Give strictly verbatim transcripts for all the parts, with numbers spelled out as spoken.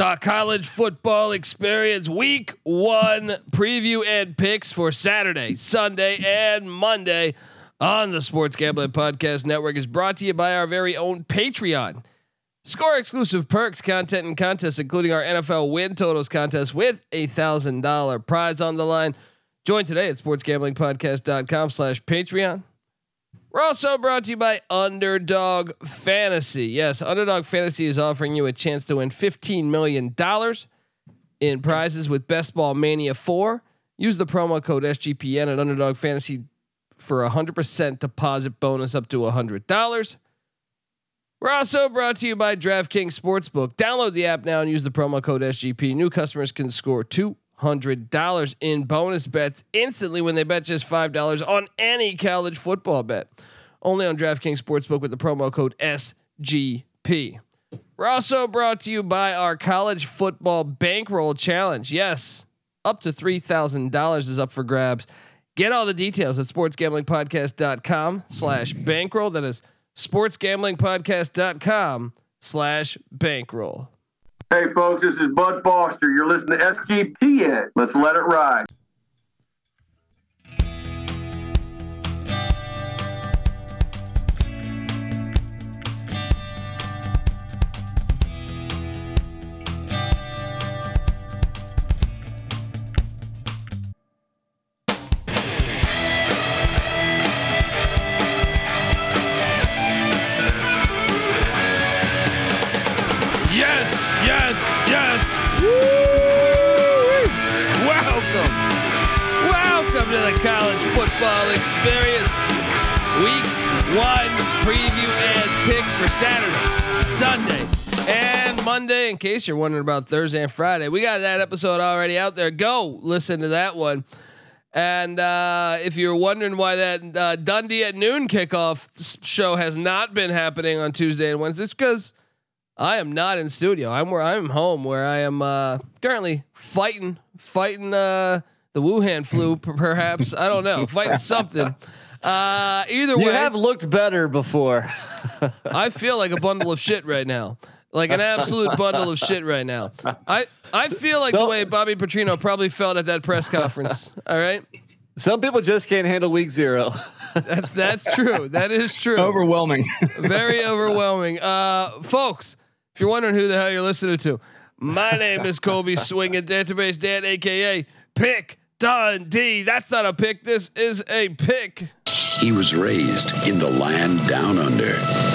The college football experience week one preview and picks for Saturday, Sunday, and Monday on the Sports Gambling Podcast Network is brought to you by our very own Patreon. Score exclusive perks, content, and contests, including our N F L win totals contest with a thousand dollar prize on the line. Join today at sports gambling podcast dot com slash Patreon. We're also brought to you by Underdog Fantasy. Yes, Underdog Fantasy is offering you a chance to win fifteen million dollars in prizes with Best Ball Mania four. Use the promo code S G P N at Underdog Fantasy for a one hundred percent deposit bonus up to one hundred dollars. We're also brought to you by DraftKings Sportsbook. Download the app now and use the promo code S G P. New customers can score two hundred dollars in bonus bets instantly when they bet just five dollars on any college football bet. Only on DraftKings Sportsbook with the promo code S G P. We're also brought to you by our college football bankroll challenge. Yes, up to three thousand dollars is up for grabs. Get all the details at sports gambling podcast dot com slash bankroll. That is sports gambling podcast dot com slash bankroll. Hey folks, this is Bud Foster. You're listening to S G P N. Let's let it ride. College football experience week one preview and picks for Saturday, Sunday, and Monday. In case you're wondering about Thursday and Friday, we got that episode already out there. Go listen to that one. And uh, if you're wondering why that uh, Dundee at noon kickoff show has not been happening on Tuesday and Wednesday, it's because I am not in studio. I'm where I'm home, where I am uh, currently fighting, fighting. Uh, The Wuhan flu, perhaps. I don't know. Fighting something. Uh, either way, you have looked better before. I feel like a bundle of shit right now, like an absolute bundle of shit right now. I I feel like don't, the way Bobby Petrino probably felt at that press conference. All right. Some people just can't handle week zero. That's that's true. That is true. Overwhelming. Very overwhelming. Uh, folks, if you're wondering who the hell you're listening to, my name is Colby Swingin' Dantabase Dad, aka Pick Dundee. That's not a pick. This is a pick. He was raised in the land down under,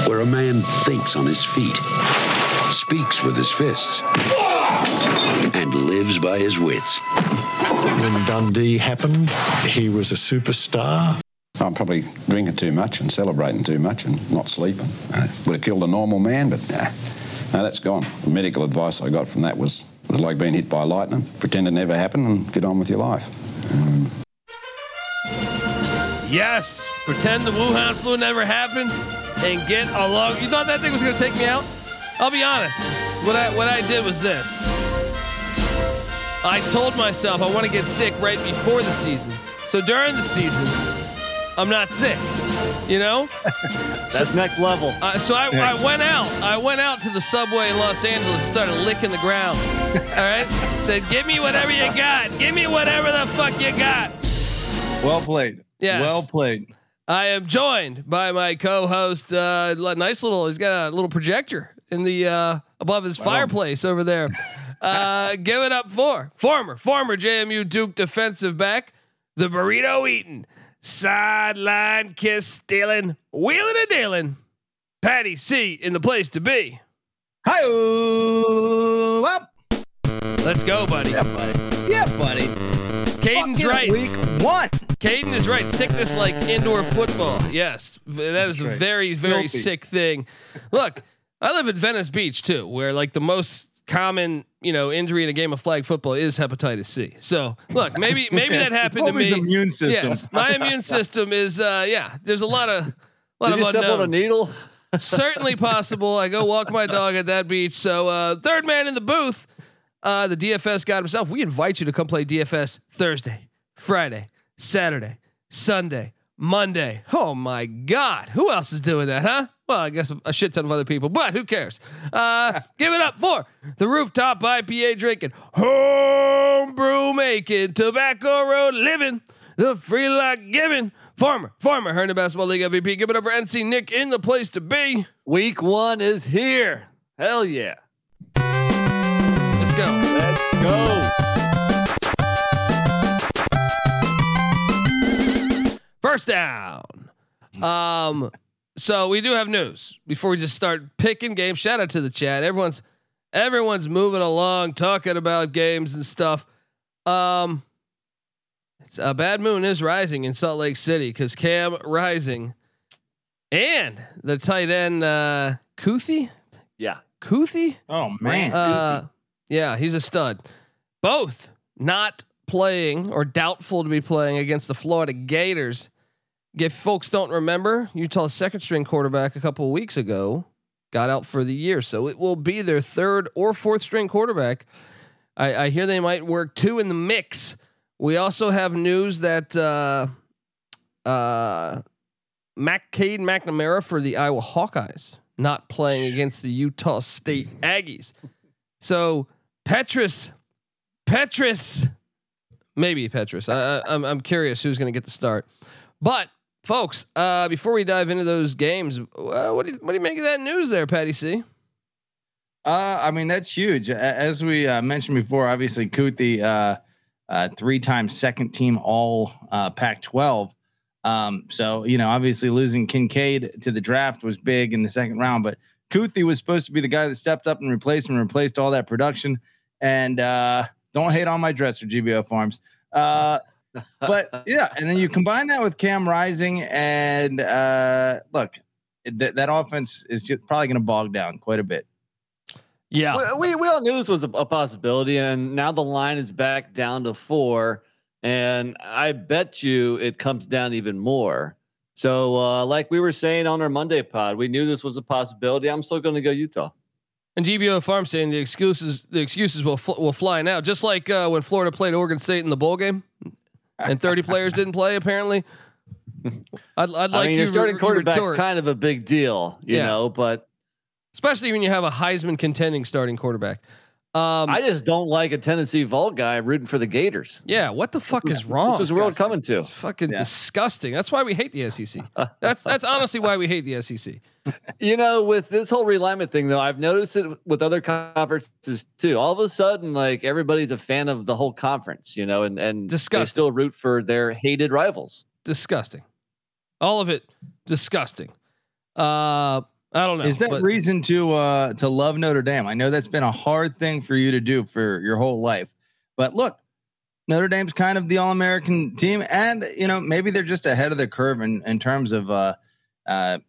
where a man thinks on his feet, speaks with his fists, and lives by his wits. When Dundee happened, he was a superstar. I'm probably drinking too much and celebrating too much and not sleeping. I would have killed a normal man, but nah. No, that's gone. The medical advice I got from that was It was like being hit by lightning. Pretend it never happened and get on with your life. Um. Yes, pretend the Wuhan flu never happened and get along. You thought that thing was going to take me out? I'll be honest. What I what I did was this. I told myself I want to get sick right before the season. So during the season, I'm not sick. You know? That's so, next level. Uh, so I, I went out. I went out to the subway in Los Angeles and started licking the ground. All right? Said, give me whatever you got. Give me whatever the fuck you got. Well played. Yes. Well played. I am joined by my co-host. Uh, nice little, he's got a little projector in the uh, above his wow. fireplace over there. Uh, give it up for former, former J M U Duke defensive back, the burrito eating, sideline kiss stealing, wheeling and dealing, Patty C in the place to be. Hi-oh, up. Let's go, buddy. Yeah, buddy. Yeah, buddy. Caden's fucking right. Week one. Caden is right. Sickness like indoor football. Yes, that is That's a very, very Guilty. sick thing. Look, I live in Venice Beach too, where like the most common, you know, injury in a game of flag football is hepatitis C. So look, maybe maybe that happened to me. Immune system. Yes, my immune system is uh, yeah. There's a lot of lot Did of you step on a needle? Certainly possible. I go walk my dog at that beach. So uh, third man in the booth, uh, the D F S guy himself. We invite you to come play D F S Thursday, Friday, Saturday, Sunday, Monday. Oh my God, who else is doing that, huh? Well, I guess a shit ton of other people, but who cares? Uh, give it up for the rooftop I P A drinking, homebrew making, Tobacco Road living, the free lock giving, former, former Herndon Basketball League M V P. Give it up for N C Nick in the place to be. Week one is here. Hell yeah. Let's go. Let's go. First down. Um... So we do have news before we just start picking games. Shout out to the chat. Everyone's, everyone's moving along, talking about games and stuff. Um, it's a bad moon is rising in Salt Lake City because Cam Rising and the tight end uh, Kuthi. Yeah, Kuthi. Oh man. Uh, yeah, he's a stud. Both not playing or doubtful to be playing against the Florida Gators. If folks don't remember, Utah's second string quarterback a couple of weeks ago got out for the year. So it will be their third or fourth string quarterback. I, I hear they might work two in the mix. We also have news that uh, uh, Mac Cade McNamara for the Iowa Hawkeyes not playing against the Utah State Aggies. So Petras, Petras, maybe Petras. I, I, I'm, I'm curious who's going to get the start. But folks, uh, before we dive into those games, uh, what do you, what do you make of that news there, Patty C? Uh, I mean, that's huge. As we uh, mentioned before, obviously Kuthi, uh, uh, three-time second team all uh, Pac twelve. Um, so, you know, obviously losing Kincaid to the draft was big in the second round, but Kuthi was supposed to be the guy that stepped up and replaced and replaced all that production. And uh, don't hate on my dresser, G B O Farms. Uh, But yeah, and then you combine that with Cam Rising, and uh, look, th- that offense is just probably going to bog down quite a bit. Yeah, we we all knew this was a, a possibility, and now the line is back down to four, and I bet you it comes down even more. So, uh, like we were saying on our Monday pod, we knew this was a possibility. I'm still going to go Utah. And G B O Farm saying the excuses the excuses will fl- will fly now, just like uh, when Florida played Oregon State in the bowl game. And thirty players didn't play. Apparently, I'd, I'd like I mean, you your starting re- quarterback's retort. Kind of a big deal, you yeah. know, but especially when you have a Heisman contending starting quarterback. Um, I just don't like a Tennessee Vault guy rooting for the Gators. Yeah, what the fuck is wrong? This is the world coming to. It's fucking yeah. disgusting. That's why we hate the S E C. That's that's honestly why we hate the S E C. You know, with this whole realignment thing, though, I've noticed it with other conferences too. All of a sudden, like everybody's a fan of the whole conference, you know, and and disgusting. They still root for their hated rivals. Disgusting. All of it disgusting. Uh, I don't know. Is that but, reason to uh, to love Notre Dame? I know that's been a hard thing for you to do for your whole life, but look, Notre Dame's kind of the All-American team, and you know maybe they're just ahead of the curve in in terms of uh, uh,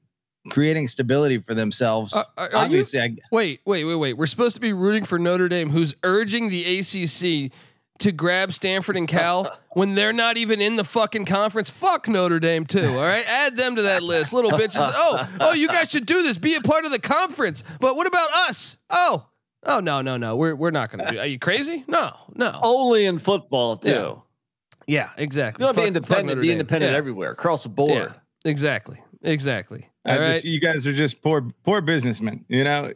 creating stability for themselves. Are, are, are Obviously, you, I, wait, wait, wait, wait. We're supposed to be rooting for Notre Dame, who's urging the A C C to grab Stanford and Cal when they're not even in the fucking conference. Fuck Notre Dame too. All right. Add them to that list. Little bitches. Oh, oh, you guys should do this. Be a part of the conference. But what about us? Oh, oh no, no, no. We're, we're not going to do it. Are you crazy? No, no. Only in football too. Yeah, yeah exactly. You know, fuck, be independent, be independent yeah. everywhere across the board. Yeah, exactly. Exactly. I right. just, you guys are just poor, poor businessmen. You know,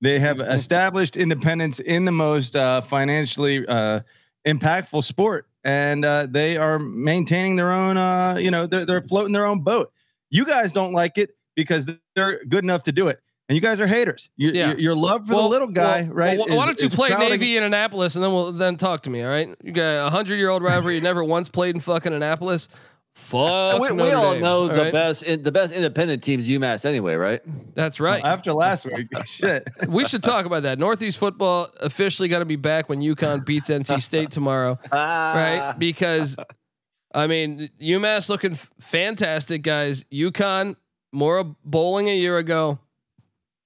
they have established independence in the most uh, financially, uh, impactful sport, and uh, they are maintaining their own. Uh, you know, they're, they're floating their own boat. You guys don't like it because they're good enough to do it, and you guys are haters. You, yeah. Your love for well, the little guy, well, right? Well, why don't is, you play Navy in Annapolis, and then we'll then talk to me, all right? You got a hundred year old rivalry. You never once played in fucking Annapolis. Fuck. We, we all know all the right? best, in, the best independent teams, UMass anyway, right? That's right. Well, after last week, shit. We should talk about that. Northeast football officially got to be back when UConn beats N C State tomorrow, ah. right? Because, I mean, UMass looking f- fantastic, guys. UConn, more bowling a year ago.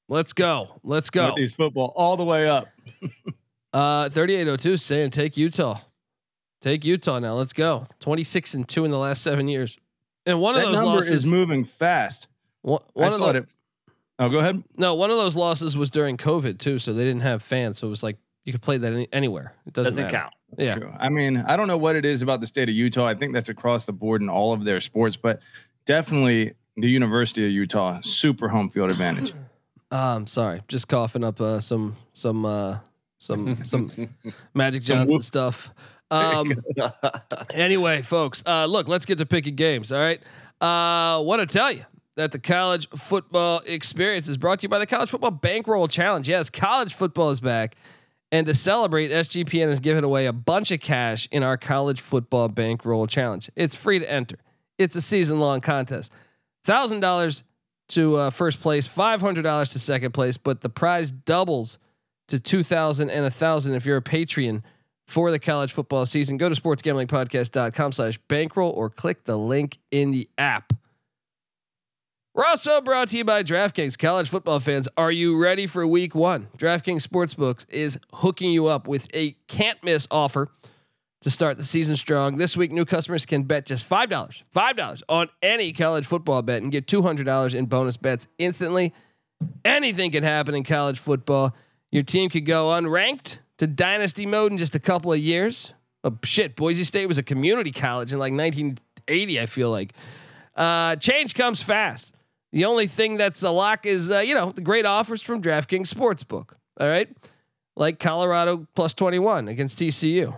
Let's go. Let's go. Northeast football all the way up. uh, thirty-eight oh two saying take Utah. Take Utah now. Let's go. twenty-six and two in the last seven years, and one that of those number losses is moving fast. One, one I of those. It. Oh, go ahead. No, one of those losses was during COVID too, so they didn't have fans. So it was like you could play that any, anywhere. It doesn't, doesn't count. That's yeah. True. I mean, I don't know what it is about the state of Utah. I think that's across the board in all of their sports, but definitely the University of Utah, super home field advantage. Um, sorry, just coughing up uh, some some uh, some some Magic some Johnson whoop. stuff. Um, anyway, folks, uh, look, let's get to picking games. All right, uh, want to tell you that the college football experience is brought to you by the College Football Bankroll Challenge. Yes, college football is back. And to celebrate, S G P N has given away a bunch of cash in our college football bankroll challenge. It's free to enter. It's a season long contest. one thousand dollars to uh, first place, five hundred dollars to second place, but the prize doubles to two thousand dollars and one thousand dollars if you're a Patreon for the college football season. Go to sportsgamblingpodcast.com slash bankroll or click the link in the app. We're also brought to you by DraftKings. College football fans, are you ready for week one? DraftKings Sportsbooks is hooking you up with a can't miss offer to start the season strong. This week, new customers can bet just five dollars, five dollars on any college football bet and get two hundred dollars in bonus bets instantly. Anything can happen in college football. Your team could go unranked to dynasty mode in just a couple of years. Oh shit, Boise State was a community college in like nineteen eighty, I feel like. Uh, change comes fast. The only thing that's a lock is, uh, you know, the great offers from DraftKings Sportsbook. All right. Like Colorado plus twenty-one against T C U.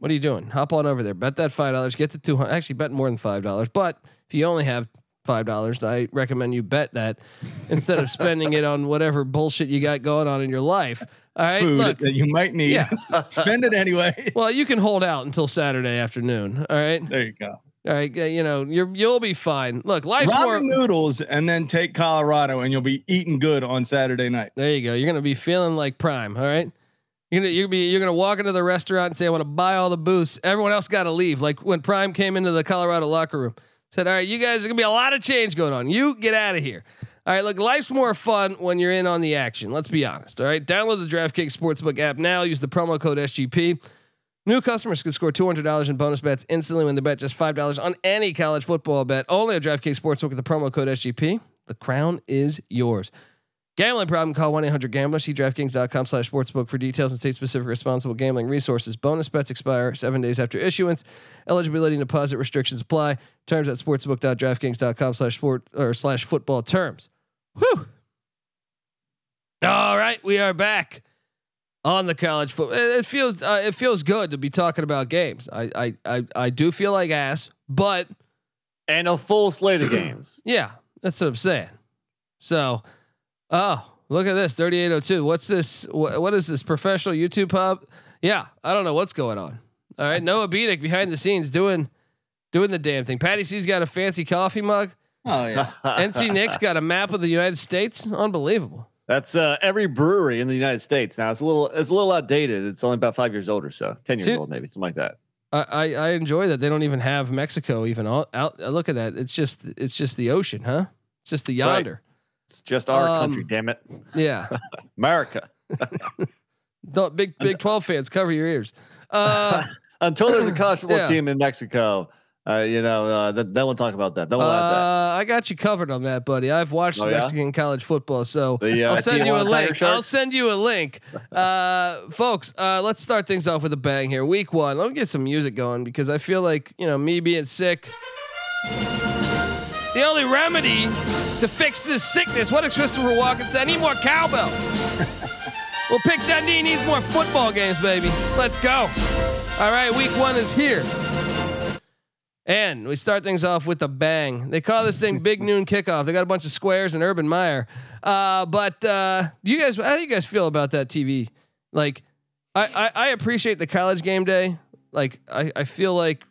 What are you doing? Hop on over there. Bet that five dollars, get the two hundred. Actually bet more than five dollars. But if you only have five dollars, I recommend you bet that instead of spending it on whatever bullshit you got going on in your life. All right. Food look, that you might need. Yeah. Spend it anyway. Well, you can hold out until Saturday afternoon. All right. There you go. All right, you know you're you'll be fine. Look, life's Robin more noodles, and then take Colorado, and you'll be eating good on Saturday night. There you go. You're gonna be feeling like prime. All right, you're gonna you're be you're gonna walk into the restaurant and say, "I want to buy all the booze." Everyone else got to leave. Like when Prime came into the Colorado locker room, said, "All right, you guys, there's gonna be a lot of change going on. You get out of here." All right, look, life's more fun when you're in on the action. Let's be honest. All right, download the DraftKings Sportsbook app now. Use the promo code S G P. New customers can score two hundred dollars in bonus bets instantly when they bet just five dollars on any college football bet. Only at DraftKings Sportsbook with the promo code S G P. The crown is yours. Gambling problem? Call one eight hundred gambler. See DraftKings.com slash sportsbook for details and state-specific responsible gambling resources. Bonus bets expire seven days after issuance. Eligibility and deposit restrictions apply. Terms at sportsbook.draftkings.com slash sport or slash football terms. Whew. All right, we are back. On the college football, it feels uh, it feels good to be talking about games. I, I I I do feel like ass, but and a full slate of games. Yeah, that's what I'm saying. So, oh, look at this thirty-eight oh two. What's this? Wh- what is this professional YouTube pub? Yeah, I don't know what's going on. All right, Noah Biedek behind the scenes doing doing the damn thing. Patty C's got a fancy coffee mug. Oh yeah. N C Nick's got a map of the United States. Unbelievable. That's uh, every brewery in the United States now. It's a little, it's a little outdated. It's only about five years old or so, ten years See, old maybe, something like that. I, I I enjoy that they don't even have Mexico even all, out. Look at that. It's just it's just the ocean, huh? It's just the yonder. Right. It's just our um, country, damn it. Yeah, America. Don't big Big twelve fans cover your ears. Uh, Until there's a college football yeah. team in Mexico. Uh, you know, uh, that that we'll talk about that. That we'll uh, that. I got you covered on that, buddy. I've watched oh, yeah? Mexican college football, so the, uh, I'll, send you a link. I'll send you a link. Uh, folks, uh, let's start things off with a bang here. Week one. Let me get some music going because I feel like, you know, me being sick. The only remedy to fix this sickness. What if Christopher Walken said, I need more cowbell? Well, Pick Dundee needs more football games, baby. Let's go. All right, week one is here. And we start things off with a bang. They call this thing Big Noon Kickoff. They got a bunch of squares and Urban Meyer. Uh, but uh, do you guys, how do you guys feel about that T V? Like, I, I, I appreciate the college game day. Like, I, I feel like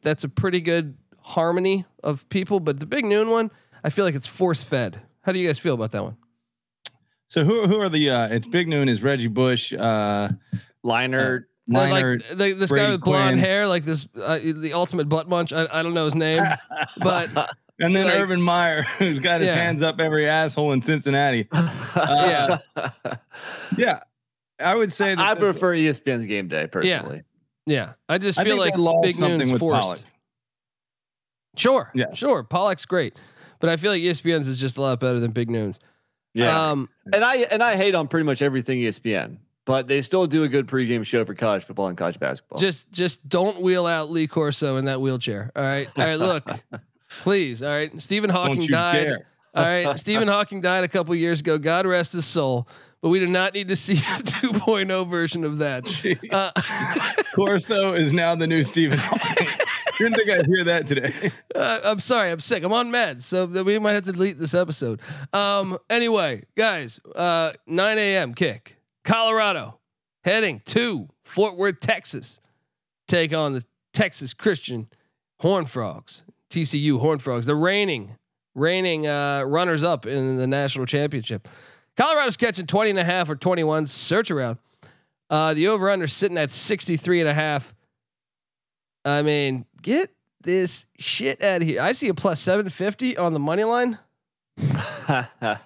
that's a pretty good harmony of people. But the Big Noon one, I feel like it's force fed. How do you guys feel about that one? So who who are the? Uh, it's Big Noon is Reggie Bush, uh, Leinert. Uh, Minor, like the, this Brady guy with blonde Quinn. hair, like this, uh, the ultimate butt munch. I, I don't know his name, but and then like, Urban Meyer, who's got his yeah. hands up every asshole in Cincinnati. Uh, yeah, yeah. I would say that I prefer E S P N's game day personally. Yeah, yeah. I just I feel like Big Noon's forced. Pollock. Sure, yeah, sure. Pollock's great, but I feel like E S P N's is just a lot better than Big Noon's. Yeah, um, and I and I hate on pretty much everything E S P N. But they still do a good pregame show for college football and college basketball. Just, just don't wheel out Lee Corso in that wheelchair. All right, all right. Look, Please. All right. Stephen Hawking died. Dare. All right. Stephen Hawking died a couple years ago. God rest his soul. But we do not need to see a two point oh version of that. Uh, Corso is now the new Stephen Hawking. Didn't think I'd hear that today. Uh, I'm sorry. I'm sick. I'm on meds. So we might have to delete this episode. Um, anyway, guys, uh, nine a.m. kick. Colorado heading to Fort Worth, Texas. Take on the Texas Christian Horned Frogs. T C U Horned Frogs. The reigning, reigning uh, runners up in the national championship. Colorado's catching twenty and a half or twenty-one. Search around. Uh, the over under sitting at sixty-three and a half. I mean, get this shit out of here. I see a plus seven fifty on the money line. Look out.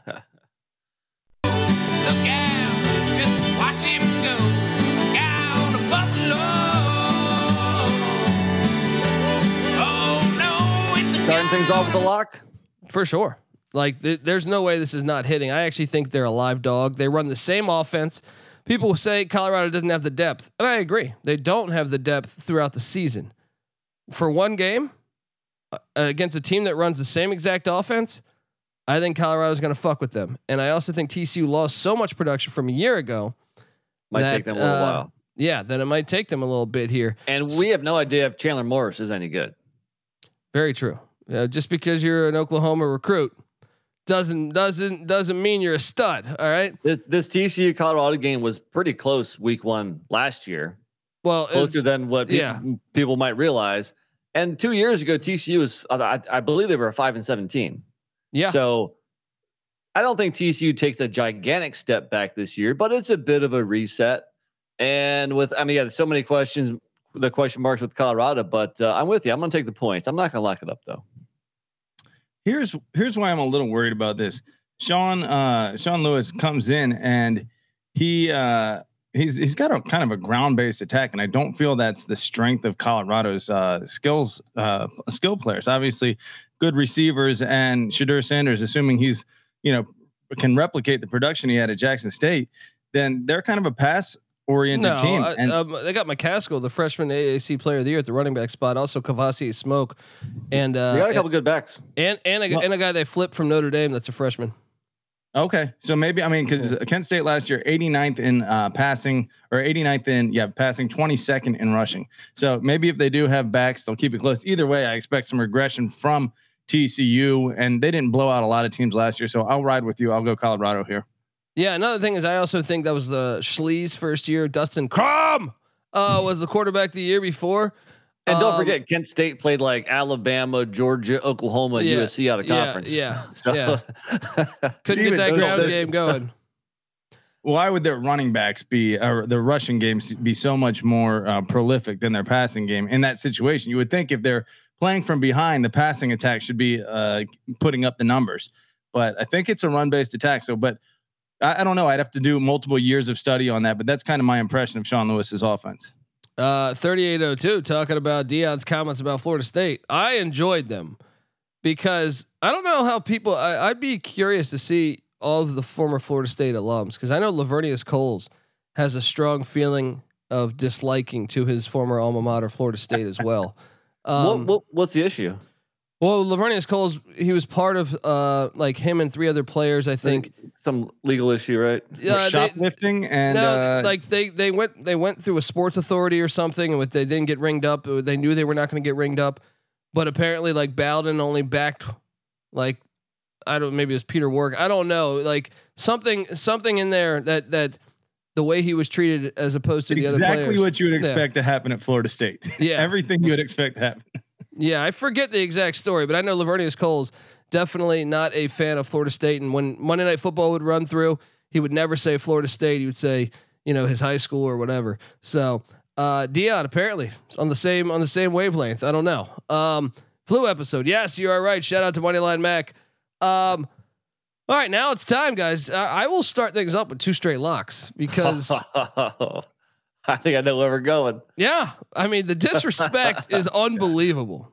Just watch him go. Look out to Buffalo. Oh, no. It's a starting things off with a lock? For sure. Like, th- there's no way this is not hitting. I actually think they're a live dog. They run the same offense. People say Colorado doesn't have the depth, and I agree. They don't have the depth throughout the season. For one game uh, against a team that runs the same exact offense, I think Colorado's going to fuck with them. And I also think T C U lost so much production from a year ago. Might that, take them a little uh, while. Yeah, then it might take them a little bit here. And we have no idea if Chandler Morris is any good. Very true. Uh, just because you're an Oklahoma recruit Doesn't doesn't doesn't mean you're a stud. All right. This, this T C U Colorado game was pretty close week one last year. Well, closer than what people, yeah. people might realize. And two years ago, T C U was I, I believe they were a five and seventeen. Yeah. So I don't think T C U takes a gigantic step back this year, but it's a bit of a reset. And with I mean, yeah, there's so many questions, the question marks with Colorado, but uh, I'm with you. I'm going to take the points. I'm not going to lock it up though. Here's here's why I'm a little worried about this. Sean uh, Sean Lewis comes in and he uh, he's he's got a kind of a ground based attack, and I don't feel that's the strength of Colorado's uh, skills uh, skill players. Obviously, good receivers and Shedeur Sanders, assuming he's you know can replicate the production he had at Jackson State, then they're kind of a pass oriented no, team. I, and um, they got McCaskill, the freshman A A C player of the year at the running back spot. Also Kavasi, Smoke, and uh, we got a couple and, good backs, and and a, well, and a guy they flipped from Notre Dame that's a freshman. Okay, so maybe I mean because Kent State last year eighty-ninth in uh, passing or eighty-ninth in yeah passing, twenty-second in rushing. So maybe if they do have backs, they'll keep it close. Either way, I expect some regression from T C U, and they didn't blow out a lot of teams last year. So I'll ride with you. I'll go Colorado here. Yeah, another thing is I also think that was the Schlee's first year. Dustin Crum uh, was the quarterback the year before. And um, don't forget, Kent State played like Alabama, Georgia, Oklahoma, yeah, U S C out of conference. Yeah, yeah. So. yeah. Couldn't Even get that ground game going. Why would their running backs be, or their rushing games be so much more uh, prolific than their passing game in that situation? You would think if they're playing from behind, the passing attack should be uh, putting up the numbers. But I think it's a run-based attack. So, but I don't know. I'd have to do multiple years of study on that, but that's kind of my impression of Sean Lewis's offense. Uh, thirty-eight oh two talking about Dion's comments about Florida State. I enjoyed them because I don't know how people, I, I'd be curious to see all of the former Florida State alums. Cause I know Laveranues Coles has a strong feeling of disliking to his former alma mater, Florida State as well. Um, what, what, what's the issue? Well, Laveranues Coles, he was part of uh, like him and three other players. I think some legal issue, right? Yeah, uh, shoplifting they, and no, uh, like they they went they went through a sports authority or something, and with, they didn't get ringed up. They knew they were not going to get ringed up, but apparently, like Bowden only backed, like I don't maybe it was Peter Wark. I don't know, like something something in there that that. The way he was treated as opposed to the exactly other players. Exactly what you would expect yeah. to happen at Florida State. Yeah, everything you would expect to happen. Yeah, I forget the exact story, but I know Laveranues Coles definitely not a fan of Florida State. And when Monday Night Football would run through, he would never say Florida State. He would say, you know, his high school or whatever. So uh, Dion apparently on the same on the same wavelength. I don't know. Um, flu episode. Yes, you are right. Shout out to Moneyline Mac. Um, all right, now it's time, guys. I, I will start things up with two straight locks because. I think I know where we're going. Yeah. I mean, the disrespect is unbelievable.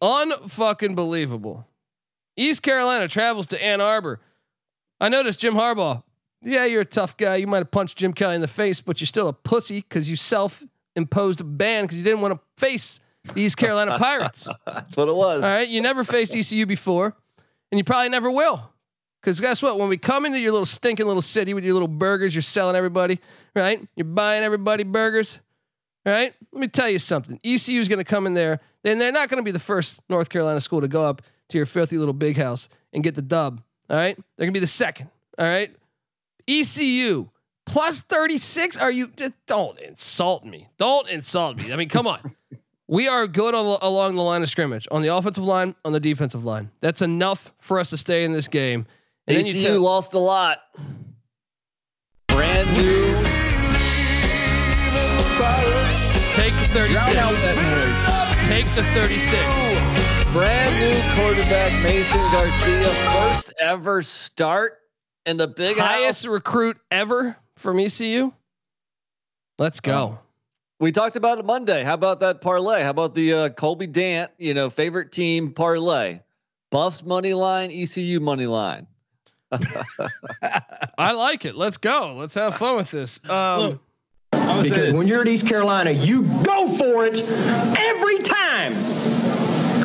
Unfucking believable. East Carolina travels to Ann Arbor. I noticed Jim Harbaugh. Yeah, you're a tough guy. You might have punched Jim Kelly in the face, but you're still a pussy because you self-imposed a ban because you didn't want to face the East Carolina Pirates. That's what it was. All right. You never faced E C U before, and you probably never will. Because guess what? When we come into your little stinking little city with your little burgers, you're selling everybody, right? You're buying everybody burgers, right? Let me tell you something. E C U is going to come in there, and they're not going to be the first North Carolina school to go up to your filthy little big house and get the dub. All right. They're going to be the second. All right. E C U plus thirty-six. Are you just don't insult me. Don't insult me. I mean, come on. We are good al- along the line of scrimmage, on the offensive line, on the defensive line. That's enough for us to stay in this game. And E C U then you t- lost a lot. Brand new. Take the thirty-six. Take the thirty-six. Brand new quarterback Mason Garcia, first ever start in the big highest house. Recruit ever from E C U. Let's go. Oh. We talked about it Monday. How about that parlay? How about the uh, Colby Dant, you know, favorite team parlay? Buffs money line, E C U money line. I like it. Let's go. Let's have fun with this. Um, Look, because when you're at East Carolina, you go for it every time.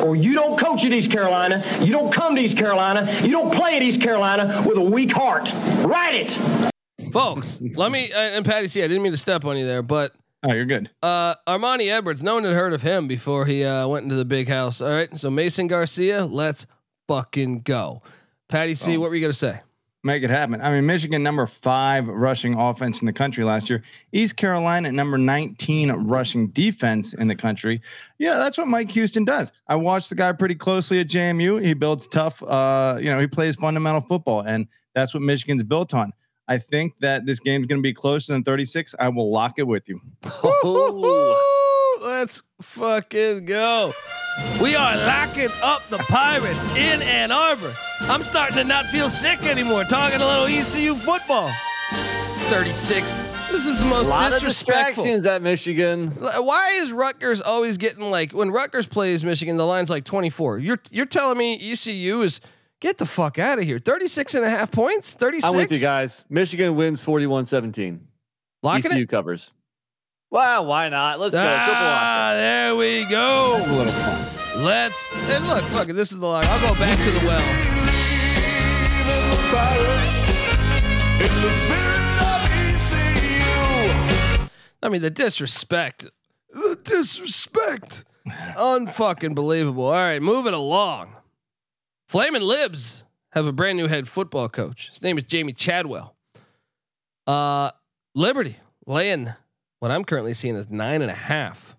Or you don't coach at East Carolina. You don't come to East Carolina. You don't play at East Carolina with a weak heart. Write it. Folks, let me, uh, and Patty C, I didn't mean to step on you there, but. Oh, you're good. Uh, Armani Edwards. No one had heard of him before he uh, went into the big house. All right. So Mason Garcia, let's fucking go. Patty C, oh. What were you going to say? Make it happen. I mean, Michigan, number five rushing offense in the country last year. East Carolina, number nineteen rushing defense in the country. Yeah, that's what Mike Houston does. I watched the guy pretty closely at J M U. He builds tough. Uh, you know, he plays fundamental football, and that's what Michigan's built on. I think that this game's going to be closer than thirty-six. I will lock it with you. Let's fucking go. We are locking up the Pirates in Ann Arbor. I'm starting to not feel sick anymore talking a little E C U football. thirty-six. This is the most lot disrespectful. Of distractions at Michigan. Why is Rutgers always getting like when Rutgers plays Michigan, the line's like twenty-four. You're you're telling me E C U is get the fuck out of here. thirty-six and a half points. thirty-six. I'm with you guys. Michigan wins forty-one seventeen. Locking E C U it? Covers. Wow. Why not? Let's ah, go. Ah, there we go. A little fun. Let's and look, look, this is the lock. I'll go back to the well. I mean, the disrespect, the disrespect, unfucking believable. All right, moving along. Flamin' Libs have a brand new head football coach. His name is Jamie Chadwell. Uh, Liberty laying what I'm currently seeing is nine and a half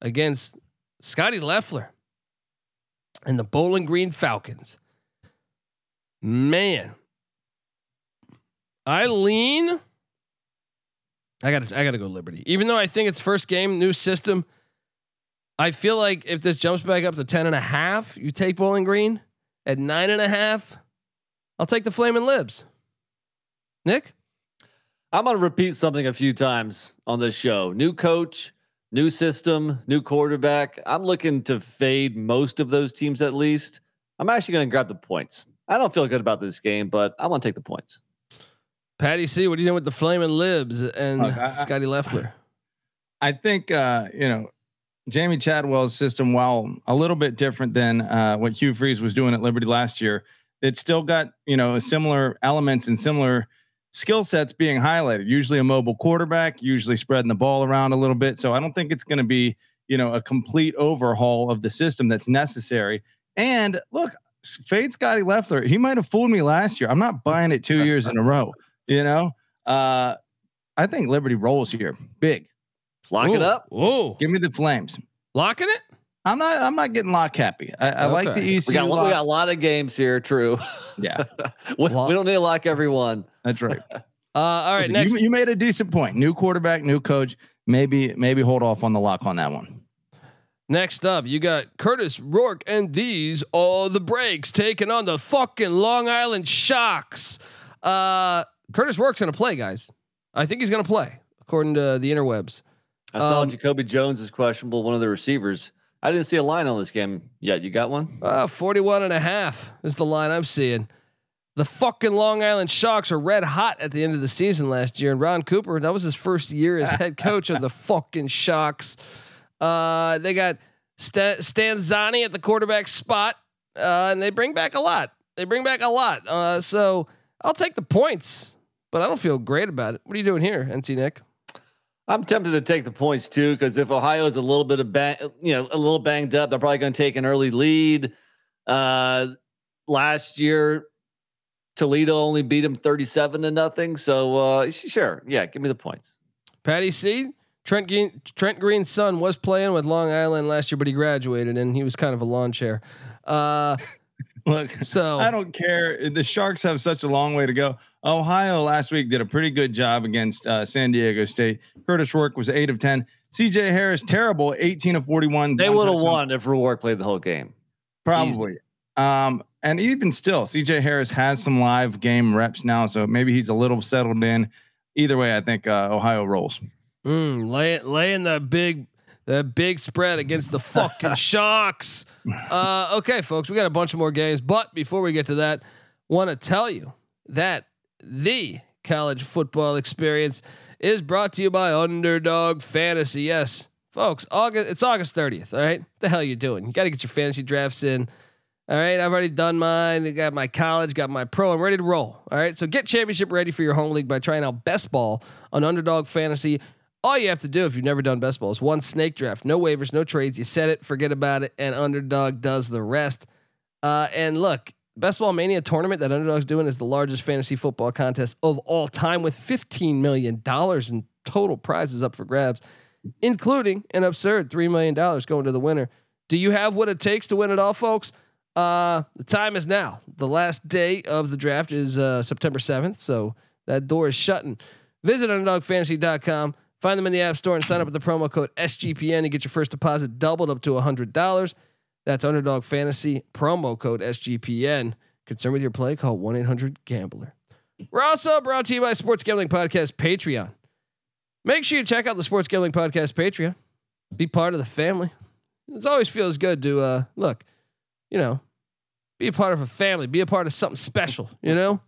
against Scotty Leffler and the Bowling Green Falcons. Man, I lean. I got I got to go Liberty, even though I think it's first game, new system. I feel like if this jumps back up to ten and a half, you take Bowling Green. At nine and a half, I'll take the Flamin' Libs. Nick? I'm going to repeat something a few times on this show. New coach, new system, new quarterback. I'm looking to fade most of those teams at least. I'm actually going to grab the points. I don't feel good about this game, but I want to take the points. Patty C, what are you doing with the Flamin' Libs and uh, Scotty Leffler? I think, uh, you know, Jamie Chadwell's system, while a little bit different than uh, what Hugh Freeze was doing at Liberty last year, it still got, you know, similar elements and similar skill sets being highlighted. Usually a mobile quarterback, usually spreading the ball around a little bit. So I don't think it's going to be, you know, a complete overhaul of the system that's necessary. And look, fade Scotty Leffler. He might have fooled me last year. I'm not buying it two years in a row. You know, uh, I think Liberty rolls here big. Lock ooh, it up. Whoa. Give me the Flames. Locking it? I'm not I'm not getting lock happy. I, I okay. like the E C U. We got, lock. we got a lot of games here, true. Yeah. we, we don't need to lock everyone. That's right. Uh, all right. Listen, next. You, you made a decent point. New quarterback, new coach. Maybe, maybe hold off on the lock on that one. Next up, you got Curtis Rourke and these are the breaks taking on the fucking Long Island Shocks. Uh, Curtis Rourke's gonna play, guys. I think he's gonna play, according to the interwebs. I saw um, Jacoby Jones is questionable. One of the receivers. I didn't see a line on this game yet. You got one? Uh, forty-one and a half is the line I'm seeing. The fucking Long Island Sharks are red hot at the end of the season last year. And Ron Cooper, that was his first year as head coach of the fucking Sharks. Uh, they got St- Stanzani at the quarterback spot, uh, and they bring back a lot. They bring back a lot. Uh, so I'll take the points, but I don't feel great about it. What are you doing here, N C Nick? I'm tempted to take the points too, because if Ohio is a little bit of bang, you know, a little banged up, they're probably going to take an early lead. Uh, last year, Toledo only beat them thirty-seven to nothing. So uh, sure, yeah, give me the points. Patty C. Trent Green, Trent Green's son was playing with Long Island last year, but he graduated and he was kind of a lawn chair. Uh, Look, so I don't care. The Sharks have such a long way to go. Ohio last week did a pretty good job against uh, San Diego State. Curtis Rourke was eight of ten. C J Harris terrible, eighteen of forty-one. They would have won if Rourke played the whole game, probably. Easy. Um, and even still, C J Harris has some live game reps now, so maybe he's a little settled in. Either way, I think uh, Ohio rolls. Mm, lay laying the big. The big spread against the fucking Sharks. Uh, okay, folks, we got a bunch of more games, but before we get to that, want to tell you that the college football experience is brought to you by Underdog Fantasy. Yes, folks, August it's August thirtieth. All right, what the hell are you doing? You got to get your fantasy drafts in. All right, I've already done mine. I got my college, got my pro. I'm ready to roll. All right, so get championship ready for your home league by trying out best ball on Underdog Fantasy. All you have to do if you've never done best ball is one snake draft, no waivers, no trades. You set it, forget about it, and Underdog does the rest. Uh, and look, Best Ball Mania tournament that Underdog's doing is the largest fantasy football contest of all time, with fifteen million dollars in total prizes up for grabs, including an absurd three million dollars going to the winner. Do you have what it takes to win it all, folks? Uh, the time is now. The last day of the draft is uh, September seventh, so that door is shutting. Visit underdog fantasy dot com. Find them in the App Store and sign up with the promo code S G P N to get your first deposit doubled up to one hundred dollars. That's Underdog Fantasy, promo code S G P N. Concerned with your play? Call one eight hundred gambler. We're also brought to you by Sports Gambling Podcast Patreon. Make sure you check out the Sports Gambling Podcast Patreon. Be part of the family. It always feels good to, uh, look, you know, be a part of a family. Be a part of something special, you know?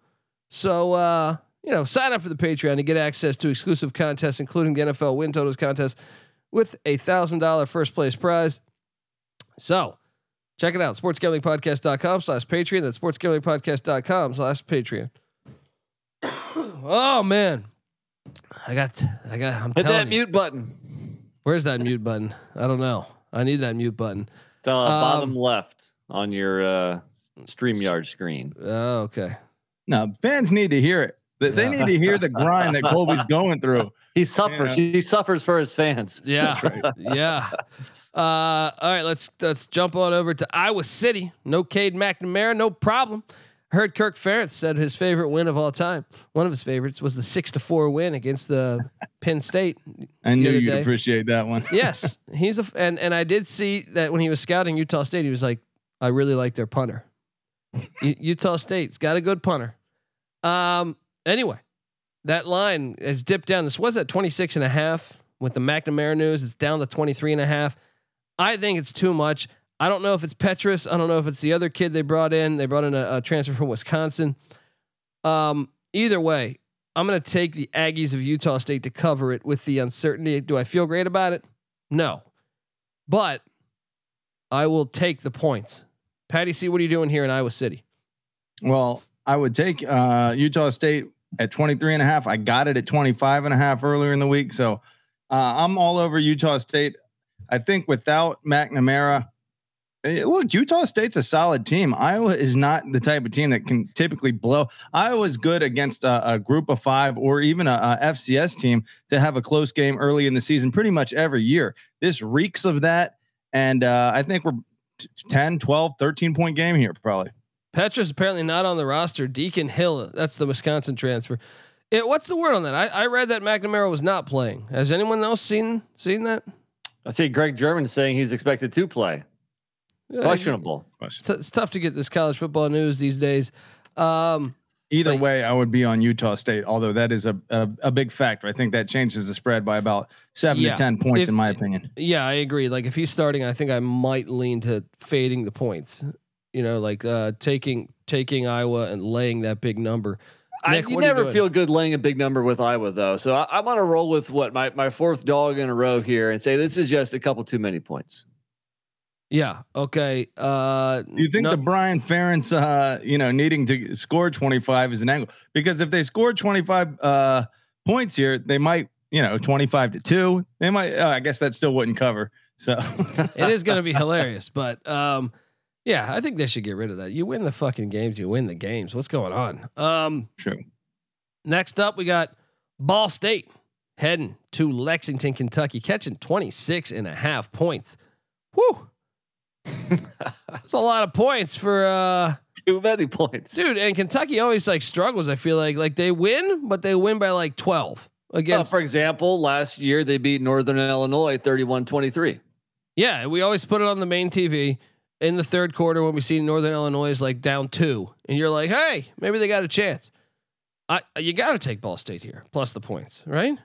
So, uh... you know, sign up for the Patreon to get access to exclusive contests, including the N F L win totals contest with a thousand dollar first place prize. So check it out. sports gambling podcast dot com slash Patreon. That's sports gambling podcast dot com slash Patreon. Oh man. I got, I got, I'm hit telling that you. Mute button. Where's that mute button? I don't know. I need that mute button. It's on the um, bottom left on your uh, StreamYard screen. Oh, okay. Now fans need to hear it. They yeah. need to hear the grind that Colby's going through. He suffers. Yeah. He suffers for his fans. Yeah. Right. Yeah. Uh, all right. Let's let's jump on over to Iowa City. No Cade McNamara. No problem. Heard Kirk Ferentz said his favorite win of all time, one of his favorites, was the six to four win against the Penn State. I knew you'd day. appreciate that one. Yes, he's a and and I did see that when he was scouting Utah State, he was like, I really like their punter. U- Utah State's got a good punter. Um. Anyway, that line has dipped down. This was at twenty-six and a half with the McNamara news. It's down to twenty-three and a half. I think it's too much. I don't know if it's Petras. I don't know if it's the other kid they brought in. They brought in a, a transfer from Wisconsin. Um, either way, I'm going to take the Aggies of Utah State to cover it with the uncertainty. Do I feel great about it? No, but I will take the points. Patty C, what are you doing here in Iowa City? Well, I would take uh, Utah State at twenty-three and a half. I got it at twenty-five and a half earlier in the week. So uh, I'm all over Utah State. I think without McNamara, hey, look, Utah State's a solid team. Iowa is not the type of team that can typically blow. Iowa's good against a, a group of five or even a, a F C S team to have a close game early in the season, pretty much every year. This reeks of that. And uh, I think we're ten, twelve, thirteen point game here probably. Petras apparently not on the roster. Deacon Hill, that's the Wisconsin transfer. It, what's the word on that? I, I read that McNamara was not playing. Has anyone else seen seen that? I see Greg German saying he's expected to play. Yeah, questionable. It's, t- it's tough to get this college football news these days. Um, Either but, way, I would be on Utah State, although that is a, a, a big factor. I think that changes the spread by about seven yeah, to ten points, if, in my opinion. Yeah, I agree. Like if he's starting, I think I might lean to fading the points. You know, like uh, taking taking Iowa and laying that big number. Nick, I, you never you feel good laying a big number with Iowa, though. So I, I'm going to roll with what my, my fourth dog in a row here and say this is just a couple too many points. Yeah. Okay. Uh, you think no, the Brian Ferentz, uh, you know, needing to score twenty-five is an angle? Because if they score twenty-five uh, points here, they might, you know, twenty-five to two. They might. Oh, I guess that still wouldn't cover. So it is going to be hilarious, but. Um, Yeah, I think they should get rid of that. You win the fucking games, you win the games. What's going on? Um, sure. Next up, we got Ball State heading to Lexington, Kentucky, catching twenty-six and a half points. Woo! That's a lot of points for uh, too many points, dude. And Kentucky always like struggles. I feel like like they win, but they win by like twelve against. Well, for example, last year they beat Northern Illinois thirty-one twenty-three. Yeah, we always put it on the main T V. In the third quarter, when we see Northern Illinois is like down two, and you're like, "Hey, maybe they got a chance." I you got to take Ball State here, plus the points, right?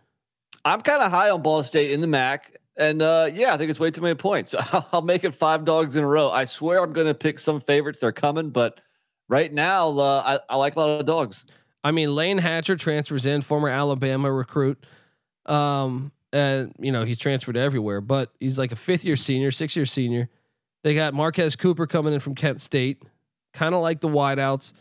I'm kind of high on Ball State in the M A C, and uh, yeah, I think it's way too many points. I'll make it five dogs in a row. I swear I'm going to pick some favorites. They're coming, but right now, uh, I, I like a lot of dogs. I mean, Lane Hatcher transfers in, former Alabama recruit. Um, and you know he's transferred everywhere, but he's like a fifth year senior, six year senior. They got Marquez Cooper coming in from Kent State, kind of like the wideouts.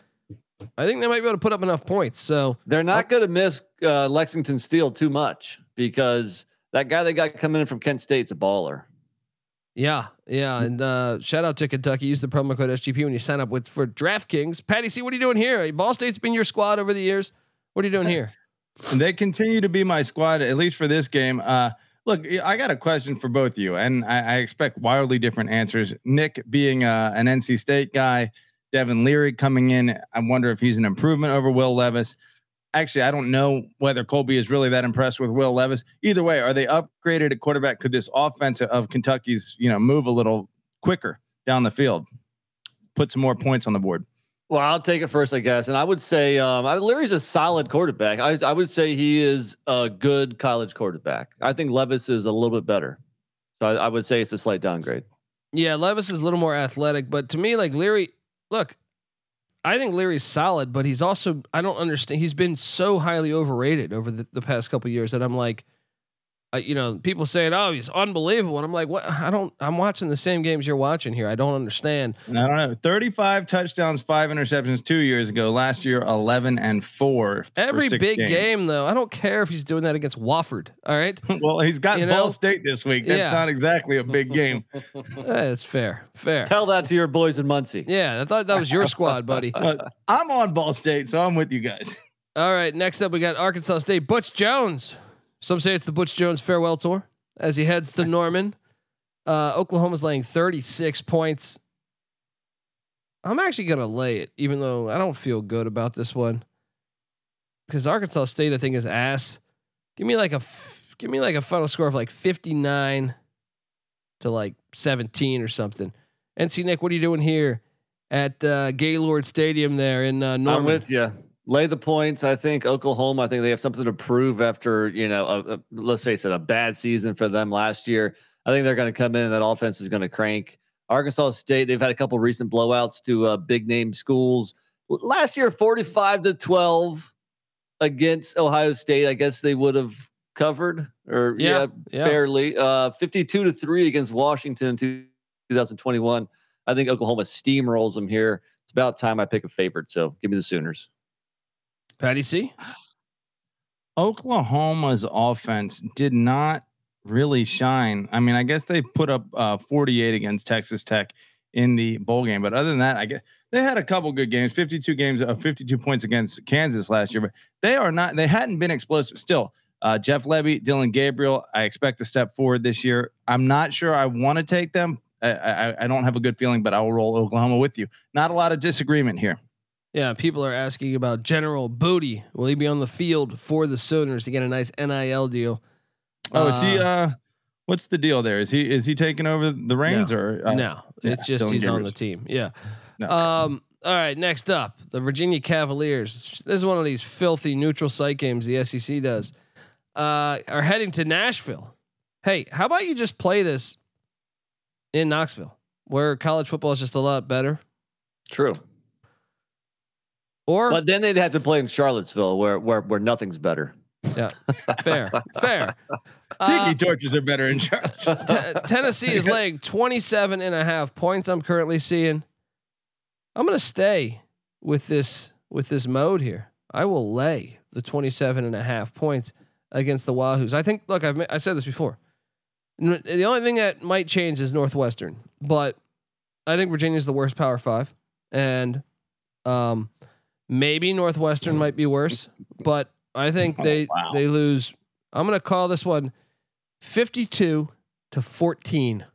I think they might be able to put up enough points. So they're not going to miss uh, Lexington Steel too much because that guy they got coming in from Kent State's a baller. Yeah, yeah, and uh, shout out to Kentucky. Use the promo code S G P when you sign up with for DraftKings. Patty C, what are you doing here? Ball State's been your squad over the years. What are you doing here? They continue to be my squad, at least for this game. Uh, Look, I got a question for both of you, and I, I expect wildly different answers. Nick being uh, an N C State guy, Devin Leary coming in. I wonder if he's an improvement over Will Levis. Actually, I don't know whether Colby is really that impressed with Will Levis. Either way, are they upgraded at quarterback? Could this offense of Kentucky's, you know, move a little quicker down the field, put some more points on the board? Well, I'll take it first, I guess. And I would say um, Leary's a solid quarterback. I, I would say he is a good college quarterback. I think Levis is a little bit better. So I, I would say it's a slight downgrade. Yeah, Levis is a little more athletic. But to me, like Leary, look, I think Leary's solid, but he's also, I don't understand. He's been so highly overrated over the, the past couple of years that I'm like, uh, you know, people saying, "Oh, he's unbelievable," and I'm like, "What? I don't. I'm watching the same games you're watching here. I don't understand." And I don't know. Thirty-five touchdowns, five interceptions, two years ago. Last year, eleven and four. Every big games. game, though. I don't care if he's doing that against Wofford. All right. Well, he's got you Ball know? State this week. That's yeah. not exactly a big game. That's fair. Fair. Tell that to your boys in Muncie. Yeah, I thought that was your squad, buddy. I'm on Ball State, so I'm with you guys. All right. Next up, we got Arkansas State. Butch Jones. Some say it's the Butch Jones farewell tour as he heads to Norman. Uh, Oklahoma's laying thirty-six points. I'm actually going to lay it, even though I don't feel good about this one, because Arkansas State, I think, is ass. Give me like a, f- give me like a final score of like fifty-nine to like seventeen or something. N C Nick, what are you doing here at uh, Gaylord Stadium there in uh, Norman? I'm with you. Lay the points. I think Oklahoma, I think they have something to prove after, you know, a, a, let's face it, a bad season for them last year. I think they're going to come in and that offense is going to crank. Arkansas State, they've had a couple recent blowouts to uh, big name schools. Last year, forty-five to twelve against Ohio State. I guess they would have covered or yeah, yeah, yeah. barely uh, fifty-two to three against Washington in two thousand twenty-one. I think Oklahoma steamrolls them here. It's about time I pick a favorite. So give me the Sooners. Patty C. Oklahoma's offense did not really shine. I mean, I guess they put up uh, forty-eight against Texas Tech in the bowl game, but other than that, I guess they had a couple good games. fifty-two games, uh, fifty-two points against Kansas last year, but they are not. They hadn't been explosive. Still, uh, Jeff Lebby, Dylan Gabriel, I expect to step forward this year. I'm not sure I want to take them. I, I, I don't have a good feeling, but I will roll Oklahoma with you. Not a lot of disagreement here. Yeah, people are asking about General Booty. Will he be on the field for the Sooners to get a nice N I L deal? Oh, uh, is he? Uh, what's the deal there? Is he is he taking over the reins no, or uh, no? It's yeah, just Dylan he's Gabriel's on the team. Yeah. No, um. All right. Next up, the Virginia Cavaliers. This is one of these filthy neutral site games the S E C does. Uh, are heading to Nashville. Hey, how about you just play this in Knoxville, where college football is just a lot better? True. Or but then they'd have to play in Charlottesville, where where where nothing's better. Yeah, fair, fair. Tiki uh, torches are better in Charlottesville. T- Tennessee is laying twenty-seven and a half points. I'm currently seeing. I'm gonna stay with this with this mode here. I will lay the twenty-seven and a half points against the Wahoos. I think. Look, I've I said this before. The only thing that might change is Northwestern, but I think Virginia is the worst Power Five, and um, maybe Northwestern might be worse. But I think they oh, wow. they lose. I'm going to call this one fifty-two to fourteen.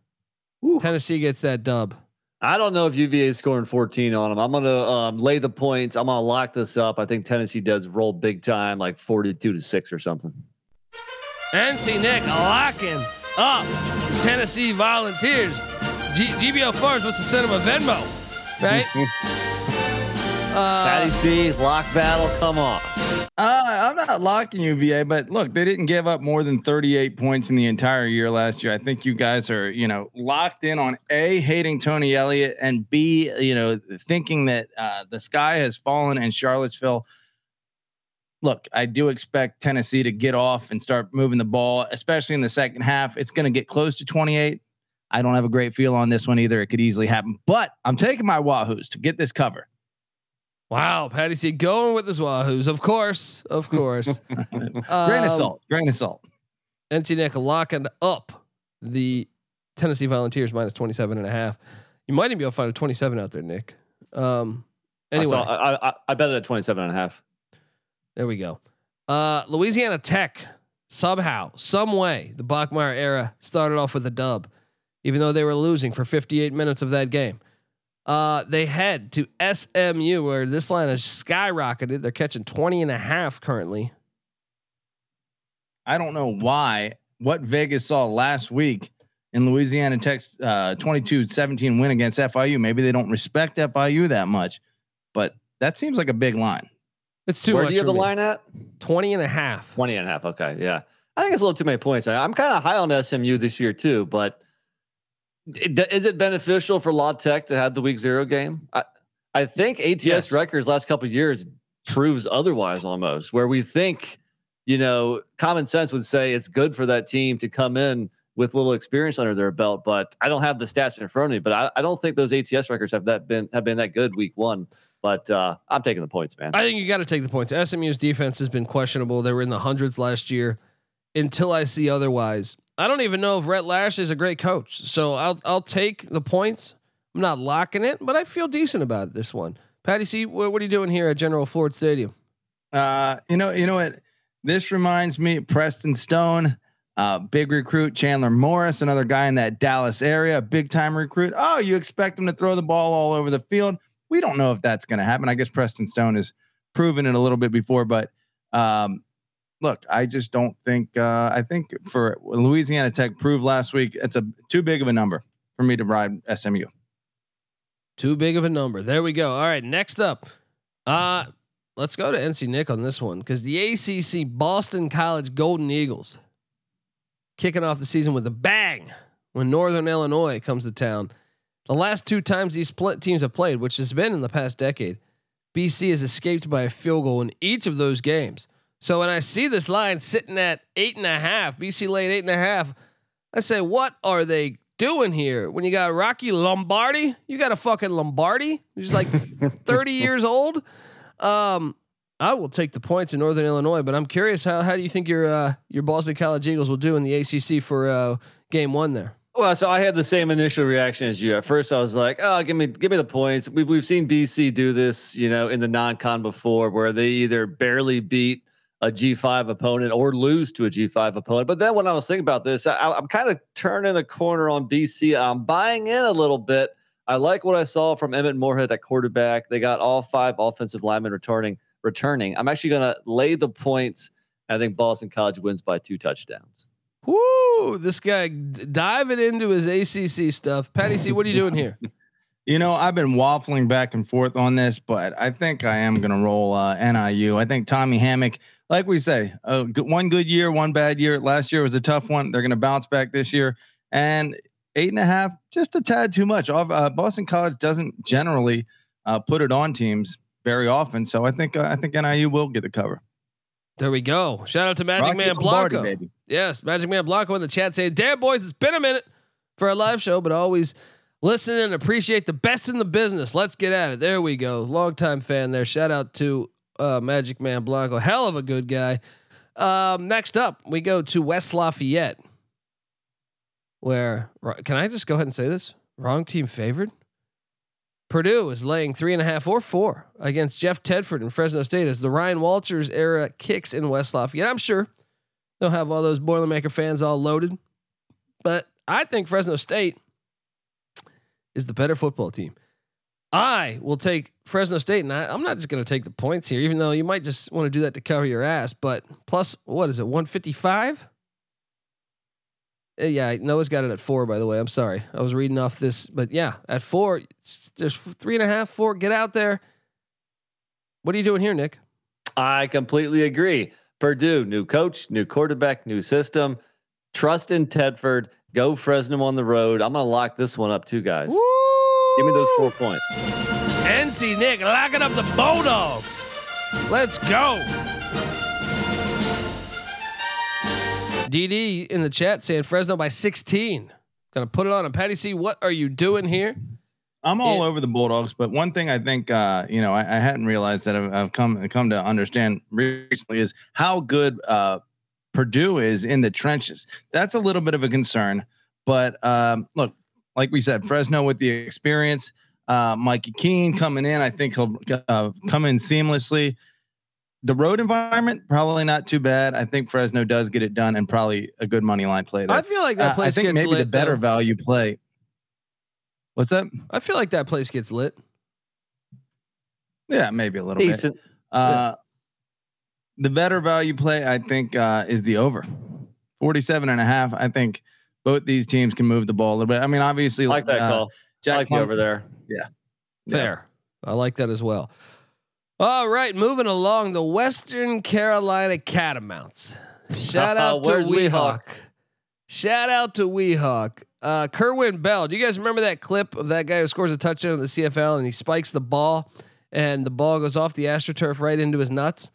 Woo. Tennessee gets that dub. I don't know if U V A is scoring fourteen on them. I'm going to um, lay the points. I'm going to lock this up. I think Tennessee does roll big time, like forty-two to six or something. N C Nick locking up Tennessee Volunteers. G- G B L Farms wants to send him a Venmo, right? uh, Patty C, lock battle, come on. Uh, I'm not locking U V A, but look, they didn't give up more than thirty-eight points in the entire year last year. I think you guys are, you know, locked in on A, hating Tony Elliott, and B, you know, thinking that uh, the sky has fallen in Charlottesville. Look, I do expect Tennessee to get off and start moving the ball, especially in the second half. It's going to get close to twenty-eight. I don't have a great feel on this one either. It could easily happen, but I'm taking my Wahoos to get this cover. Wow, Patty C going with his Wahoos, of course, of course. um, grain of salt, grain of salt. N C Nick locking up the Tennessee Volunteers minus twenty-seven and a half. You might even be able to find a twenty-seven out there, Nick. Um, anyway, I, saw, I, I, I bet it at twenty-seven and a half. There we go. Uh, Louisiana Tech somehow, some way, the Bachmeier era started off with a dub, even though they were losing for fifty-eight minutes of that game. Uh, they head to S M U, where this line has skyrocketed. They're catching twenty and a half currently. I don't know why, what Vegas saw last week in Louisiana Tech's uh, twenty-two seventeen win against F I U. Maybe they don't respect F I U that much, but that seems like a big line. It's too where much. Where do you have the me. line at? twenty and a half. twenty and a half. Okay. Yeah. I think it's a little too many points. I, I'm kind of high on S M U this year too, but It, is it beneficial for La Tech to have the week zero game? I, I think A T S yes. records last couple of years proves otherwise almost, where we think, you know, common sense would say it's good for that team to come in with little experience under their belt, but I don't have the stats in front of me, but I, I don't think those A T S records have that been, have been that good week one, but uh, I'm taking the points, man. I think you got to take the points. S M U's defense has been questionable. They were in the hundreds last year until I see otherwise. I don't even know if Rhett Lash is a great coach, so I'll I'll take the points. I'm not locking it, but I feel decent about this one. Patty C, what, what are you doing here at General Ford Stadium? Uh, you know, you know what? This reminds me of Preston Stone, uh, big recruit Chandler Morris, another guy in that Dallas area, big time recruit. Oh, you expect him to throw the ball all over the field? We don't know if that's going to happen. I guess Preston Stone has proven it a little bit before, but. Um, Look, I just don't think. Uh, I think for Louisiana Tech proved last week, it's a too big of a number for me to ride S M U. Too big of a number. There we go. All right, next up, uh, let's go to N C Nick on this one because the A C C Boston College Golden Eagles kicking off the season with a bang when Northern Illinois comes to town. The last two times these teams have played, which has been in the past decade, B C has escaped by a field goal in each of those games. So when I see this line sitting at eight and a half, B C laid eight and a half, I say, what are they doing here? When you got Rocky Lombardi, you got a fucking Lombardi who's like thirty years old. Um, I will take the points in Northern Illinois, but I'm curious how how do you think your uh, your Boston College Eagles will do in the A C C for uh, game one there? Well, so I had the same initial reaction as you. At first, I was like, "Oh, give me, give me the points." We've we've seen B C do this, you know, in the non-con before, where they either barely beat a G five opponent or lose to a G five opponent. But then when I was thinking about this, I, I'm kind of turning the corner on B C. I'm buying in a little bit. I like what I saw from Emmett Moorhead at quarterback. They got all five offensive linemen returning, returning. I'm actually going to lay the points. I think Boston College wins by two touchdowns. Woo. This guy diving into his A C C stuff. Patty C, what are you doing here? You know, I've been waffling back and forth on this, but I think I am going to roll uh, N I U. I think Tommy Hammock, like we say, uh, one good year, one bad year. Last year was a tough one. They're going to bounce back this year. And eight and a half, just a tad too much. Uh, Boston College doesn't generally uh, put it on teams. very often. So I think uh, I think N I U will get the cover. There we go. Shout out to Magic Rocky Man Lombardi, Blanco. Baby. Yes, Magic Man Blanco in the chat saying, "Damn boys, it's been a minute for a live show, but always listen and appreciate the best in the business. Let's get at it." There we go. Longtime fan there. Shout out to uh, Magic Man Blanco. Hell of a good guy. Um, next up, we go to West Lafayette. Where can I just go ahead and say this? Wrong team favored. Purdue is laying three and a half or four against Jeff Tedford and Fresno State as the Ryan Walters era kicks in West Lafayette. I'm sure they'll have all those Boilermaker fans all loaded, but I think Fresno State is the better football team. I will take Fresno State, and I, I'm not just going to take the points here, even though you might just want to do that to cover your ass. But plus, what is it, one fifty-five? Yeah, Noah's got it at four, by the way. I'm sorry. I was reading off this, but yeah, at four, there's three and a half, four. Get out there. What are you doing here, Nick? I completely agree. Purdue, new coach, new quarterback, new system. Trust in Tedford. Go Fresno on the road. I'm going to lock this one up too, guys. Woo! Give me those four points. N C Nick locking up the Bulldogs. Let's go. D D in the chat saying Fresno by sixteen. Gonna put it on him. Patty C, what are you doing here? I'm all it, over the Bulldogs, but one thing I think uh, you know I, I hadn't realized that I've, I've come come to understand recently is how good uh, Purdue is in the trenches. That's a little bit of a concern, but um, look, like we said, Fresno with the experience, uh, Mikey Keene coming in, I think he'll uh, come in seamlessly. The road environment, probably not too bad. I think Fresno does get it done and probably a good money line play there. I feel like that place uh, I think gets maybe lit, the better though. Value play. What's that? I feel like that place gets lit. Yeah, maybe a little Decent. bit. Uh, yeah. The better value play, I think, uh, is the over. forty-seven and a half. I think both these teams can move the ball a little bit. I mean, obviously. I like that uh, call. Jack I like Plum- over there. Yeah. Fair. Yeah. I like that as well. All right, moving along, the Western Carolina Catamounts. Shout out to Weehawk. Shout out to Weehawk. Uh, Kerwin Bell. Do you guys remember that clip of that guy who scores a touchdown in the C F L and he spikes the ball and the ball goes off the AstroTurf right into his nuts?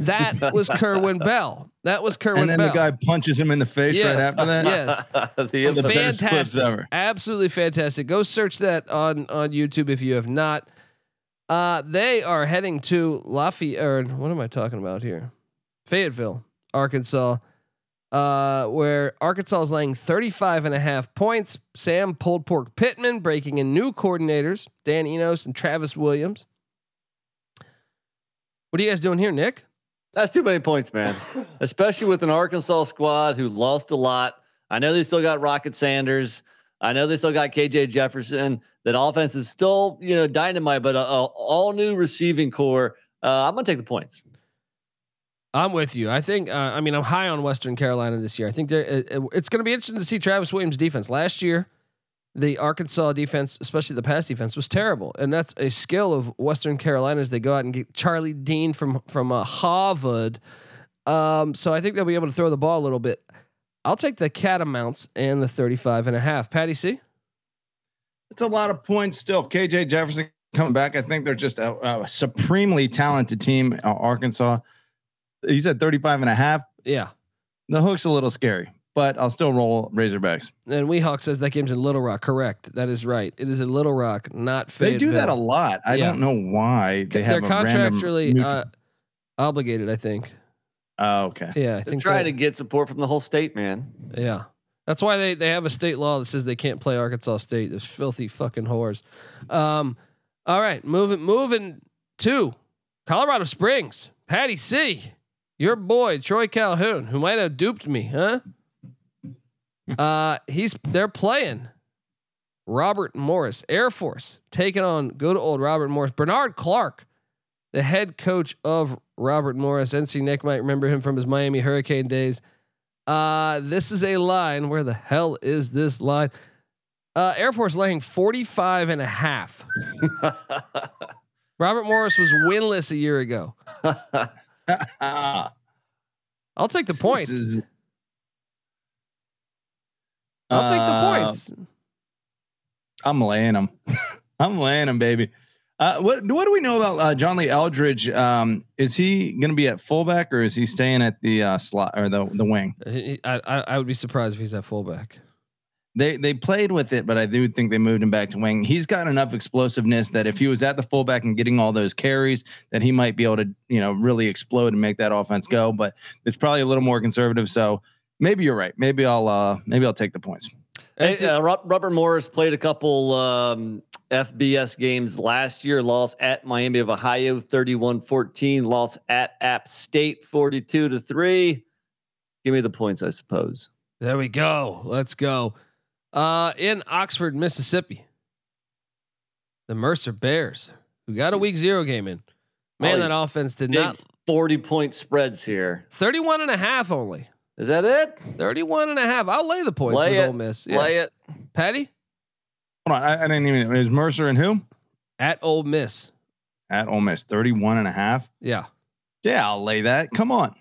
That was Kerwin Bell. That was Kerwin Bell. And then Bell. The guy punches him in the face yes, right after that. Yes. the the fantastic. Best ever. Absolutely fantastic. Go search that on, on YouTube if you have not. Uh, they are heading to Lafayette. Or what am I talking about here? Fayetteville, Arkansas, uh, where Arkansas is laying thirty-five and a half points. Sam Pulled Pork Pittman breaking in new coordinators, Dan Enos and Travis Williams. What are you guys doing here, Nick? That's too many points, man. Especially with an Arkansas squad who lost a lot. I know they still got Rocket Sanders. I know they still got K J Jefferson. That offense is still, you know, dynamite, but a, a all new receiving core. Uh, I'm gonna take the points. I'm with you. I think. Uh, I mean, I'm high on Western Carolina this year. I think they're. It, it's going to be interesting to see Travis Williams' defense. Last year, the Arkansas defense, especially the pass defense, was terrible, and that's a skill of Western Carolina as they go out and get Charlie Dean from from uh, Harvard. Um, so I think they'll be able to throw the ball a little bit. I'll take the Catamounts and the thirty-five and a half. Patty C. It's a lot of points still. K J Jefferson coming back. I think they're just a, a supremely talented team. Uh, Arkansas. You said thirty-five and a half. Yeah. The hook's a little scary, but I'll still roll Razorbacks. And Weehawk says that game's in Little Rock. Correct. That is right. It is in Little Rock, not Fayetteville. They do that a lot. I yeah. don't know why they have. They're contractually random... uh, obligated, I think. Oh, okay. Yeah, I They're think trying to get support from the whole state, man. Yeah, that's why they they have a state law that says they can't play Arkansas State. Those filthy fucking whores. Um, all right, moving moving to Colorado Springs. Patty C, your boy Troy Calhoun, who might have duped me, huh? Uh, he's they're playing Robert Morris Air Force, taking on good old Robert Morris. Bernard Clark, the head coach of Robert Morris. N C Nick might remember him from his Miami Hurricane days. Uh, this is a line. Where the hell is this line? Uh, Air Force laying forty-five and a half. Robert Morris was winless a year ago. I'll take the points. Is, uh, I'll take the points. I'm laying them. I'm laying them, baby. Uh, what what do we know about uh, John Lee Eldridge? Um, is he going to be at fullback or is he staying at the uh, slot or the the wing? He, I I would be surprised if he's at fullback. They they played with it, but I do think they moved him back to wing. He's got enough explosiveness that if he was at the fullback and getting all those carries, that he might be able to, you know, really explode and make that offense go. But it's probably a little more conservative. So maybe you're right. Maybe I'll uh, maybe I'll take the points. Hey, uh, Robert Morris played a couple um, F B S games last year. Lost at Miami of Ohio, thirty-one fourteen. Lost at App State, forty-two to three. Give me the points, I suppose. There we go. Let's go. Uh, in Oxford, Mississippi, the Mercer Bears, who got a week zero game in. Man, that offense did not. forty point spreads here. thirty-one and a half only. Is that it? thirty-one and a half. I'll lay the points lay with it, Ole Miss. Yeah. Lay it. Patty? Hold on. I, I didn't even. Is Mercer and who? At Ole Miss. At Ole Miss. thirty-one and a half. Yeah. Yeah, I'll lay that. Come on.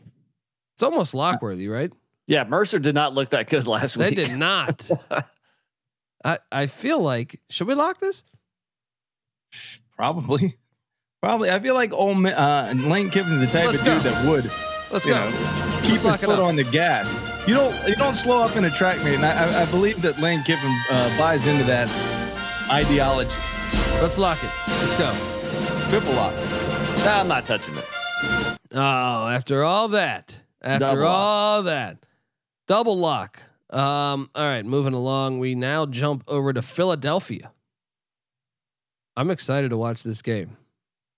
It's almost lock-worthy, right? Yeah, Mercer did not look that good last they week. They did not. I I feel like, should we lock this? Probably. Probably. I feel like Ole Miss, uh, Lane Kiffin's the type Let's of go. dude that would. Let's go. Know, Keep his foot on the gas. You don't you don't slow up in a track meet, and I, I believe that Lane Kiffin uh, buys into that ideology. Let's lock it. Let's go. Triple lock. Nah, I'm not touching it. Oh, after all that, after Double all lock. that, Double lock. Um, all right, moving along. We now jump over to Philadelphia. I'm excited to watch this game,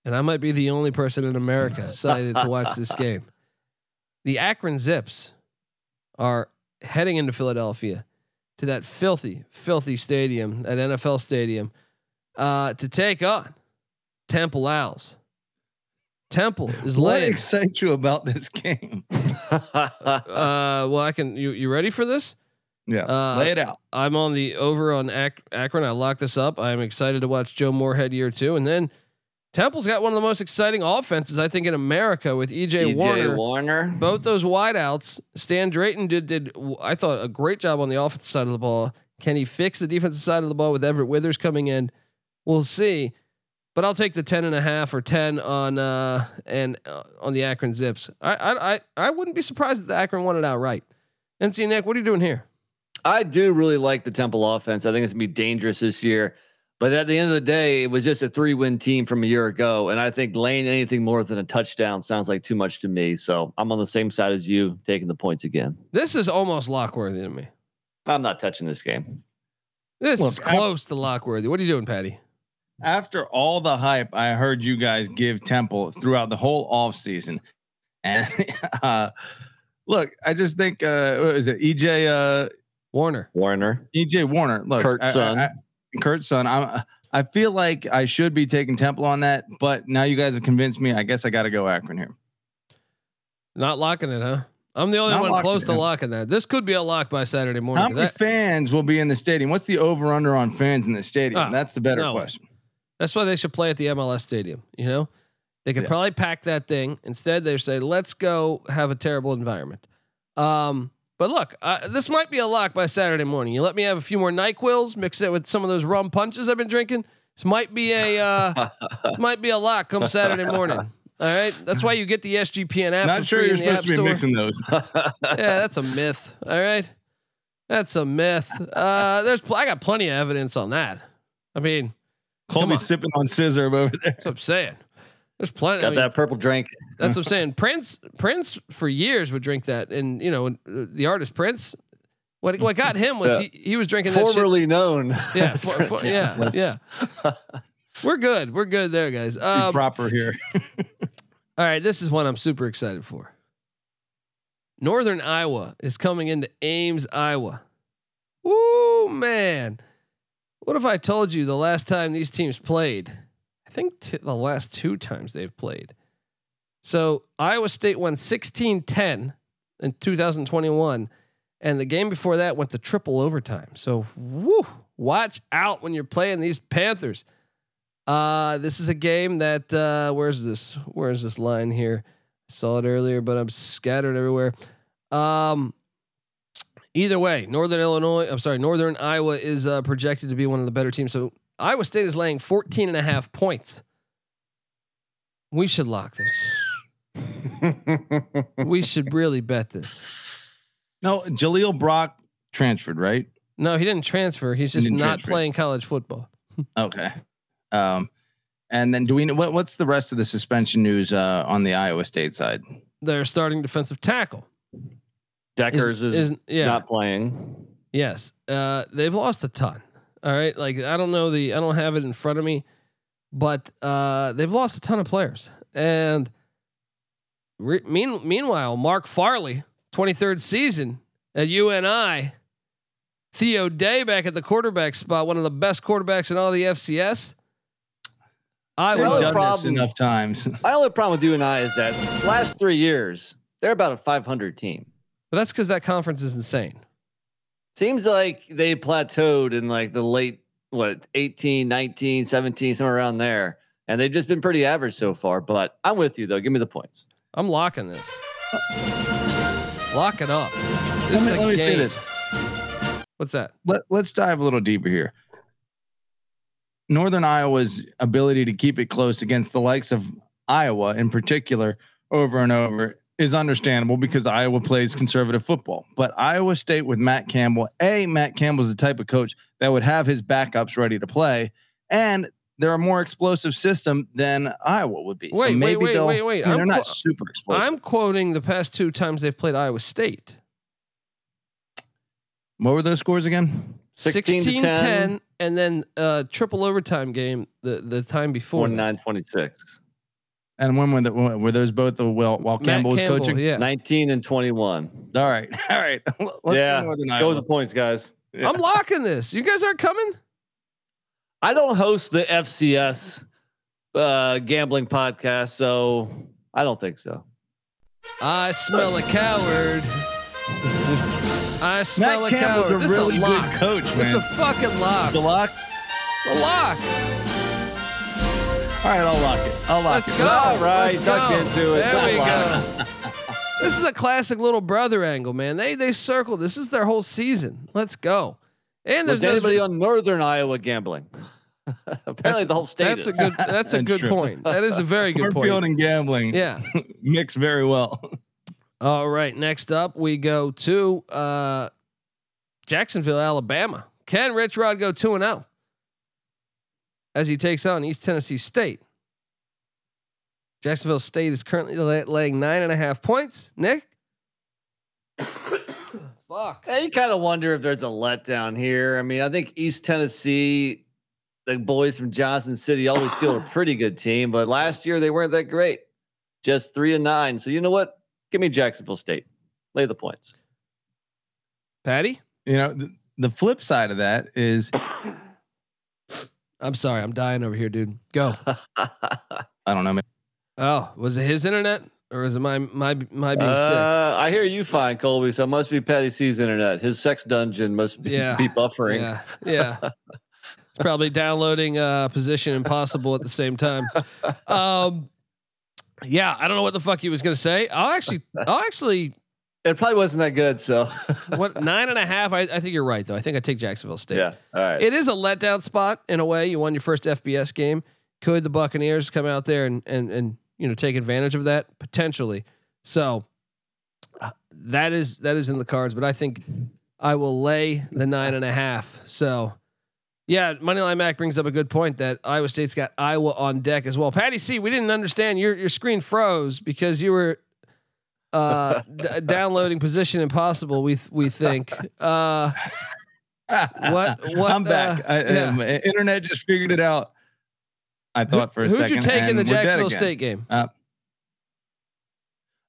and I might be the only person in America excited to watch this game. The Akron Zips are heading into Philadelphia to that filthy, filthy stadium, that N F L stadium, uh, to take on Temple Owls. Temple is laying. What excites you about this game? uh, well, I can. You you ready for this? Yeah, uh, lay it out. I'm on the over on Ak- Akron. I locked this up. I'm excited to watch Joe Moorhead year two, and then. Temple's got one of the most exciting offenses, I think, in America with E J Warner. Warner. Both those wideouts. Stan Drayton did, did, I thought, a great job on the offensive side of the ball. Can he fix the defensive side of the ball with Everett Withers coming in? We'll see. But I'll take the ten and a half or ten on uh, and uh, on the Akron Zips. I, I I I wouldn't be surprised if the Akron won it outright. N C Nick, what are you doing here? I do really like the Temple offense. I think it's gonna be dangerous this year. But at the end of the day, it was just a three-win team from a year ago, and I think laying anything more than a touchdown sounds like too much to me. So I'm on the same side as you, taking the points again. This is almost lock-worthy to me. I'm not touching this game. This Look, is close I, to lock-worthy. What are you doing, Patty? After all the hype I heard you guys give Temple throughout the whole offseason, and uh, look, I just think uh, what is it E J uh, Warner? Warner. E J Warner. Look, Kurt's son. I, I, Kurt's son. I I feel like I should be taking Temple on that, but now you guys have convinced me. I guess I got to go Akron here. Not locking it, huh? I'm the only Not one close it, to locking that. This could be a lock by Saturday morning. How many that, fans will be in the stadium? What's the over under on fans in the stadium? Uh, That's the better no. question. That's why they should play at the M L S stadium. You know, they could yeah. probably pack that thing. Instead, they say, "Let's go have a terrible environment." Um, But look, uh, this might be a lock by Saturday morning. You let me have a few more NyQuil's, mix it with some of those rum punches I've been drinking. This might be a uh, this might be a lock come Saturday morning. All right, that's why you get the S G P N app. Not sure you're supposed to be mixing those. Yeah, that's a myth. All right, that's a myth. Uh, there's pl- I got plenty of evidence on that. I mean, Colby's sipping on scissor over there. That's what I'm saying. There's plenty. Got I mean, that purple drink. That's what I'm saying. Prince, Prince for years would drink that, and you know the artist Prince. What what got him was yeah. he, he was drinking that formerly shit. known. Yeah, for, for, yeah, yeah. We're good. We're good there, guys. Um, proper here. All right, this is one I'm super excited for. Northern Iowa is coming into Ames, Iowa. Woo, man! What if I told you the last time these teams played? I think t- the last two times they've played. So Iowa State won sixteen ten in two thousand twenty-one. And the game before that went to triple overtime. So woo, watch out when you're playing these Panthers. Uh, this is a game that, uh, where's this, where's this line here? I saw it earlier, but I'm scattered everywhere. Um, either way, Northern Illinois, I'm sorry, Northern Iowa is uh, projected to be one of the better teams. So Iowa State is laying fourteen and a half points. We should lock this. We should really bet this. No, Jaleel Brock transferred, right? No, he didn't transfer. He's just he not transfer. playing college football. Okay. Um, and then do we know what, what's the rest of the suspension news uh, on the Iowa State side? They're starting defensive tackle. Deckers is, is, is yeah. not playing. Yes. Uh, they've lost a ton. All right. Like, I don't know the, I don't have it in front of me, but uh, they've lost a ton of players. And re- mean, meanwhile, Mark Farley, twenty-third season at U N I, Theo Day back at the quarterback spot, one of the best quarterbacks in all the F C S. I will done problem, this enough times. My only problem with U N I is that last three years, they're about a five hundred team. But that's because that conference is insane. Seems like they plateaued in like the late, what, eighteen, nineteen, seventeen, somewhere around there. And they've just been pretty average so far, but I'm with you though. Give me the points. I'm locking this. Lock it up. This let me, let me say this. What's that? Let, let's dive a little deeper here. Northern Iowa's ability to keep it close against the likes of Iowa in particular over and over is understandable because Iowa plays conservative football. But Iowa State with Matt Campbell, A, Matt Campbell's the type of coach that would have his backups ready to play, and they're a more explosive system than Iowa would be. Wait, so maybe wait, wait, wait, wait. I mean, they're not qu- super explosive. I'm quoting the past two times they've played Iowa State. What were those scores again? sixteen, sixteen to ten. ten, and then uh triple overtime game the, the time before. twenty-nine twenty-six. And when were, the, were those both the while, while Campbell was Campbell, coaching? Yeah. nineteen and twenty-one. All right. All right. Let's yeah. go, go with the points, guys. Yeah. I'm locking this. You guys aren't coming? I don't host the F C S uh, gambling podcast, so I don't think so. I smell a coward. I smell Matt a Campbell's coward. A this really a lock. Good coach, man. It's a fucking lock. It's a lock. It's a lock. All right, I'll lock it. I'll lock Let's it. Go. All right, duck into it. There Don't we lie. go. This is a classic little brother angle, man. They they circle. This is their whole season. Let's go. And there's no anybody on Northern Iowa gambling. Apparently, the whole state. That's is. a good. That's a good true. point. That is a very good point. Field and gambling, yeah, mix very well. All right, next up we go to uh, Jacksonville, Alabama. Can Rich Rod go two and zero? As he takes on East Tennessee State. Jacksonville State is currently laying nine and a half points. Nick? Fuck. Hey, you kind of wonder if there's a letdown here. I mean, I think East Tennessee, the boys from Johnson City always feel a pretty good team, but last year they weren't that great. Just three and nine. So you know what? Give me Jacksonville State. Lay the points. Patty? You know, th- the flip side of that is... I'm sorry, I'm dying over here, dude. Go. I don't know, man. Oh, was it his internet or is it my my my being uh, sick? I hear you fine, Colby. So it must be Patty C's internet. His sex dungeon must be, yeah. be buffering. Yeah, yeah. It's probably downloading uh, Position Impossible at the same time. Um, yeah, I don't know what the fuck he was gonna say. I'll actually, I'll actually. It probably wasn't that good. So what? Nine and a half. I, I think you're right though. I think I take Jacksonville State. Yeah. All right. It is a letdown spot in a way. You won your first F B S game. Could the Buccaneers come out there and, and, and, you know, take advantage of that potentially? So uh, that is, that is in the cards, but I think I will lay the nine and a half. So yeah. Moneyline Mac brings up a good point that Iowa State's got Iowa on deck as well. Patty C, we didn't understand your, your screen froze because you were, Uh, d- downloading Position Impossible. We th- we think. Uh, what what? I'm back. Uh, I, yeah. um, internet just figured it out. I thought Who, for a who'd second. Who'd you take in the Jacksonville State game? Uh,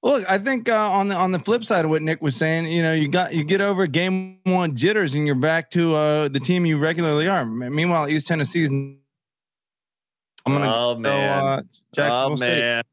look, I think uh, on the on the flip side of what Nick was saying, you know, you got you get over game one jitters and you're back to uh, the team you regularly are. Meanwhile, East Tennessee's. I'm gonna oh, go man. Uh, Jacksonville oh, State. Man.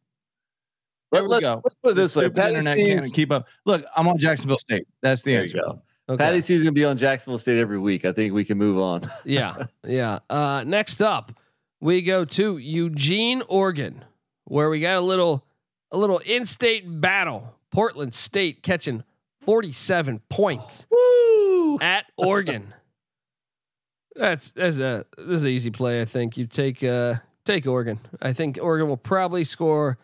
There Let, we go. Let's put it this way. Patty internet can't keep up. Look, I'm on Jacksonville State. That's the there answer. Okay. Patty C's gonna be on Jacksonville State every week. I think we can move on. yeah, yeah. Uh, next up, we go to Eugene, Oregon, where we got a little, a little in-state battle. Portland State catching forty-seven points Woo! At Oregon. that's that's a this is an easy play. I think you take uh, take Oregon. I think Oregon will probably score.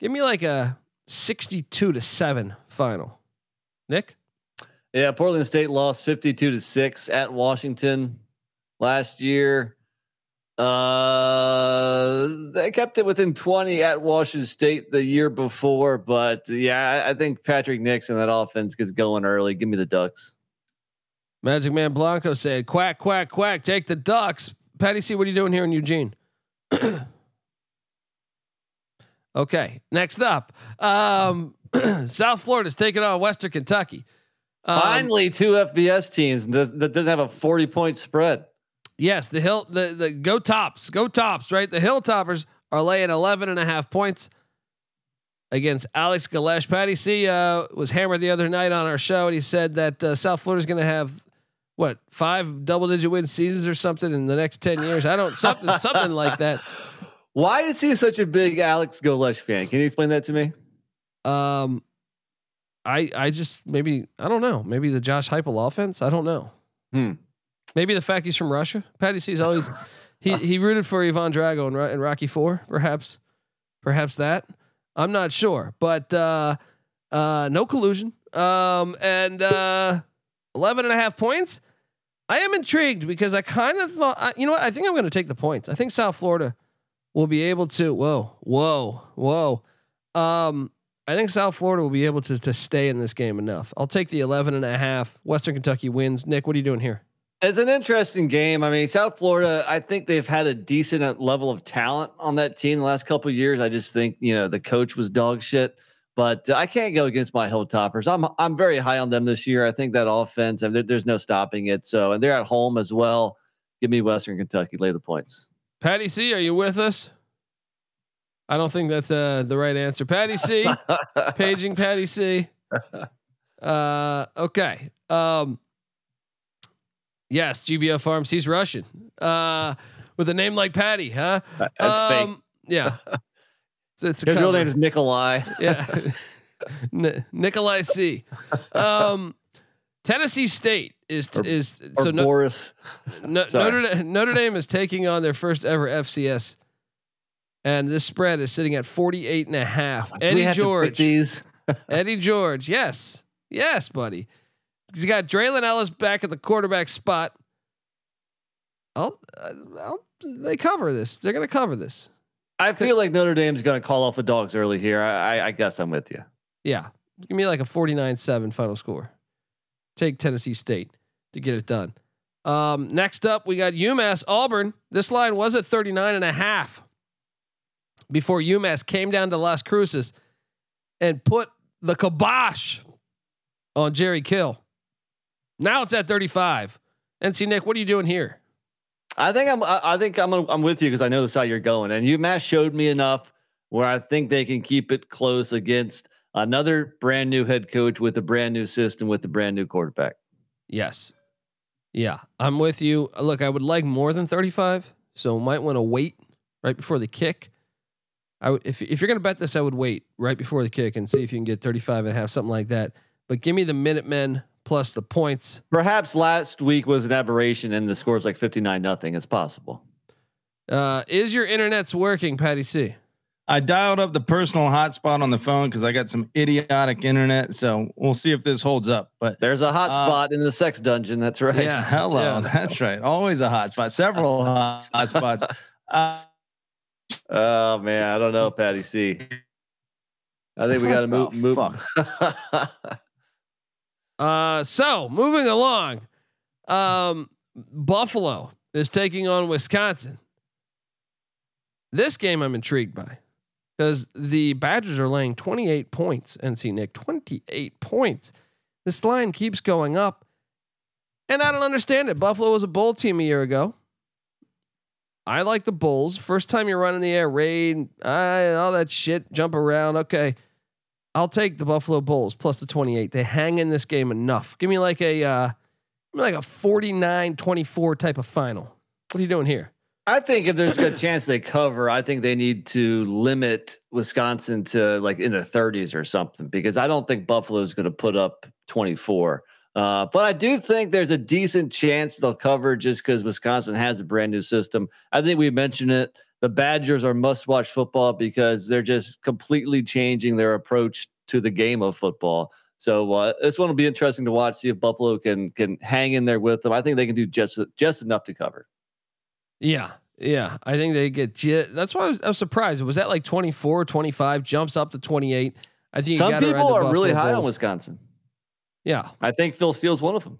Give me like a sixty-two to seven final. Nick? Yeah. Portland State lost fifty-two to six at Washington last year. Uh, they kept it within twenty at Washington State the year before, but yeah, I, I think Patrick Nixon, that offense gets going early. Give me the Ducks. Magic Man Blanco said, quack, quack, quack, take the Ducks. Patty C, what are you doing here in Eugene? Okay. Next up, um, South Florida's taking on Western Kentucky. Um, Finally, two F B S teams that doesn't have a forty point spread. Yes, the hill, the the go tops, go tops, right? The Hilltoppers are laying eleven and a half points against Alex Galesh. Patty C uh, was hammered the other night on our show, and he said that uh, South Florida is going to have what five double digit win seasons or something in the next ten years. I don't something something like that. Why is he such a big Alex Galesh fan? Can you explain that to me? Um, I I just maybe I don't know. Maybe the Josh Heupel offense. I don't know. Hmm. Maybe the fact he's from Russia. Patty C's always he he rooted for Ivan Drago in, in Rocky Four, perhaps, perhaps that. I'm not sure, but uh, uh, no collusion. Um, and uh, eleven and a half points. I am intrigued because I kind of thought, I, you know what? I think I'm going to take the points. I think South Florida will be able to. Whoa, whoa, whoa. Um, I think South Florida will be able to to stay in this game enough. I'll take the eleven and a half. Western Kentucky wins. Nick, what are you doing here? It's an interesting game. I mean, South Florida, I think they've had a decent level of talent on that team the last couple of years. I just think, you know, the coach was dog shit, but I can't go against my Hilltoppers. I'm, I'm very high on them this year. I think that offense, I mean, there, there's no stopping it. So, and they're at home as well. Give me Western Kentucky, lay the points. Patty C, are you with us? I don't think that's uh, the right answer. Patty C, paging Patty C. Uh, okay. Um, Yes, G B O Farms. He's Russian uh, with a name like Patty, huh? That's um, fake. Yeah, it's, it's his real name is Nikolai. Yeah, N- Nikolai C. Um, Tennessee State is t- or, is t- or so Boris. No, no, Notre, Notre Dame is taking on their first ever F C S, and this spread is sitting at forty-eight and a half. Eddie George. Eddie George. Yes, yes, buddy. He's got Draylen Ellis back at the quarterback spot. I'll, I'll, they cover this. They're going to cover this. I feel like Notre Dame's going to call off the dogs early here. I, I guess I'm with you. Yeah. Give me like a forty-nine seven final score. Take Tennessee State to get it done. Um, next up, we got UMass Auburn. This line was at thirty-nine and a half before UMass came down to Las Cruces and put the kibosh on Jerry Kill. Now it's at thirty-five. N C Nick, what are you doing here? I think I'm. I think I'm. I'm with you because I know this is how you're going. And UMass showed me enough where I think they can keep it close against another brand new head coach with a brand new system with a brand new quarterback. Yes. Yeah, I'm with you. Look, I would like more than thirty-five, so might want to wait right before the kick. I would if if you're gonna bet this, I would wait right before the kick and see if you can get thirty-five and a half, something like that. But give me the Minutemen plus the points. Perhaps last week was an aberration and the score's like fifty-nine nothing. It's possible. Uh, is your internet's working, Patty C? I dialed up the personal hotspot on the phone because I got some idiotic internet. So we'll see if this holds up. But there's a hotspot uh, in the sex dungeon. That's right. Yeah, hello. Yeah. That's right. Always a hotspot. Several hotspots. Uh, oh man, I don't know, Patty C. I think we got to move. move. Fuck. Uh, so moving along, um, Buffalo is taking on Wisconsin. This game I'm intrigued by because the Badgers are laying twenty-eight points. N C Nick, twenty-eight points. This line keeps going up and I don't understand it. Buffalo was a bowl team a year ago. I like the Bulls. First time you're running the air raid, I, all that shit, jump around. Okay. I'll take the Buffalo Bulls plus the twenty-eight. They hang in this game enough. Give me like a, uh, give me like a forty-nine twenty-four type of final. What are you doing here? I think if there's a good chance they cover, I think they need to limit Wisconsin to like in the thirties or something, because I don't think Buffalo is going to put up twenty-four. Uh, but I do think there's a decent chance they'll cover just because Wisconsin has a brand new system. I think we mentioned it. the Badgers are must-watch football because they're just completely changing their approach to the game of football. So uh, this one will be interesting to watch, see if Buffalo can can hang in there with them. I think they can do just just enough to cover. Yeah, yeah. I think they get – that's why I was, I was surprised. Was that like twenty-four, twenty-five, jumps up to twenty-eight? I think some people are really high on Wisconsin. Yeah. I think Phil Steele's one of them.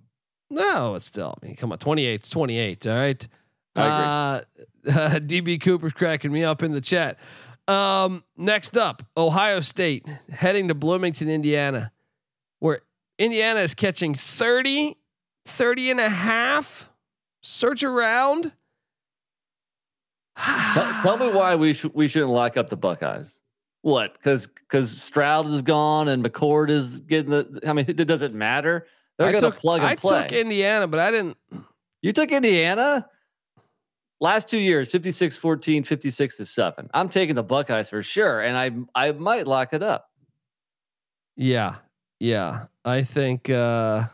No, it's still, I mean, come on, twenty-eight, it's twenty-eight. All right. I agree. Uh, uh, D B Cooper's cracking me up in the chat. Um, next up, Ohio State heading to Bloomington, Indiana, where Indiana is catching thirty, thirty and a half. Search around. tell, tell me why we should, we shouldn't lock up the Buckeyes. What? Cause, cause Stroud is gone and McCord is getting the, I mean, it doesn't matter. They're going to plug and I play. I took Indiana, but I didn't. You took Indiana last two years, fifty-six fourteen, fifty-six to seven. I'm taking the Buckeyes for sure. And I, I might lock it up. Yeah. Yeah. I think, uh,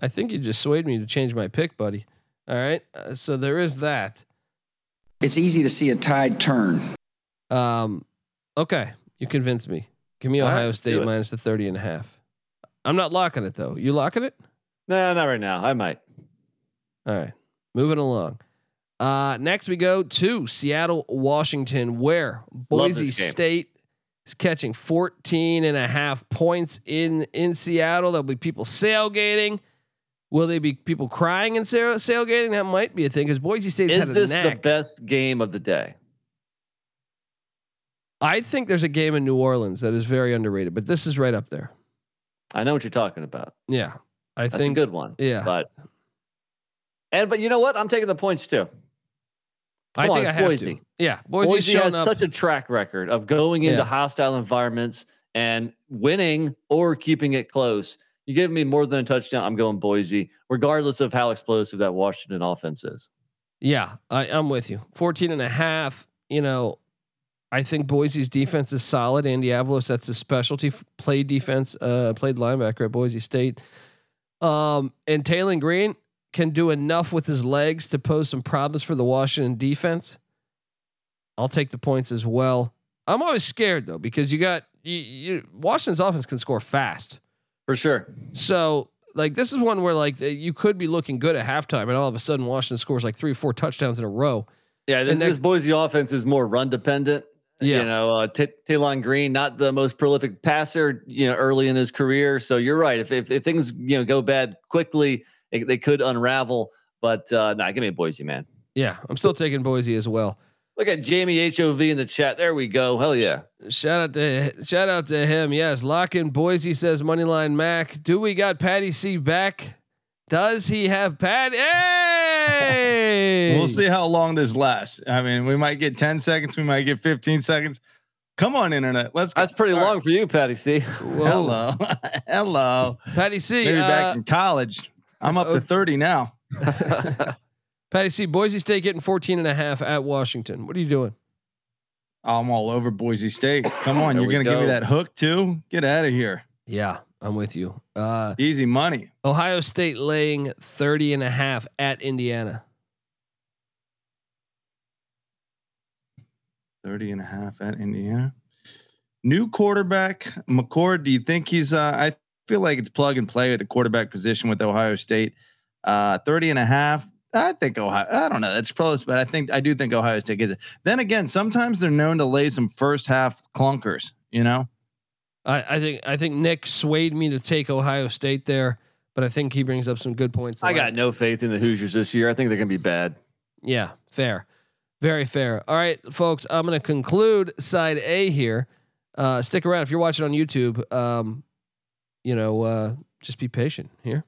I think you just swayed me to change my pick, buddy. All right. Uh, so there is that. It's easy to see a tide turn. Um, okay. You convinced me. Give me Ohio State minus the thirty and a half. I'm not locking it though. You locking it? No, not right now. I might. All right. Moving along. Uh, next we go to Seattle, Washington, where Boise State is catching fourteen and a half points in, in Seattle. There'll be people sailgating. Will they be people crying and sail- sailgating? That might be a thing. Cause Boise State's had a knack. Is this the best game of the day? I think there's a game in New Orleans that is very underrated, but this is right up there. I know what you're talking about. Yeah. I That's think a good one. Yeah. But and but you know what? I'm taking the points too. Come I on, think I have Boise. To. Yeah. Boise's Boise has up. such a track record of going into yeah. hostile environments and winning or keeping it close. You give me more than a touchdown, I'm going Boise, regardless of how explosive that Washington offense is. Yeah, I, I'm with you. fourteen and a half, you know. I think Boise's defense is solid. Andy Avalos, that's his specialty, play defense, uh, played linebacker at Boise State. Um, and Taylon Green can do enough with his legs to pose some problems for the Washington defense. I'll take the points as well. I'm always scared though, because you got you, you, Washington's offense can score fast for sure. So like, this is one where like you could be looking good at halftime and all of a sudden Washington scores like three or four touchdowns in a row. Yeah. This, this Boise offense is more run dependent. Yeah. You know, uh, T- Taylon Green, not the most prolific passer, you know, early in his career. So you're right. If if, if things, you know, go bad quickly, they, they could unravel. But uh, nah, give me a Boise, man. Yeah, I'm still taking Boise as well. Look at Jamie H O V in the chat. There we go. Hell yeah! Shout out to shout out to him. Yes, lock in Boise, says Moneyline Mac. Do we got Patty C back? Does he have Patty? Hey! We'll see how long this lasts. I mean, we might get ten seconds. We might get fifteen seconds. Come on, internet. Let's. That's pretty started. long for you, Patty C. Whoa. Hello. Hello. Patty C. Maybe uh, back in college. I'm up okay. to thirty now. Patty C. Boise State getting fourteen and a half at Washington. What are you doing? I'm all over Boise State. Come on. You're going to go. give me that hook too. Get out of here. Yeah. I'm with you. Uh, Easy money. Ohio State laying thirty and a half at Indiana. thirty and a half at Indiana. New quarterback McCord. Do you think he's, uh, I feel like it's plug and play at the quarterback position with Ohio State. Uh, thirty and a half. I think Ohio, I don't know. That's close, but I think, I do think Ohio State gets it. Then again, sometimes they're known to lay some first half clunkers, you know? I, I think I think Nick swayed me to take Ohio State there, but I think he brings up some good points. I got no faith in the Hoosiers this year. I think they're going to be bad. Yeah, fair, very fair. All right, folks, I'm going to conclude side A here. Uh, stick around if you're watching on YouTube. Um, you know, uh, just be patient here.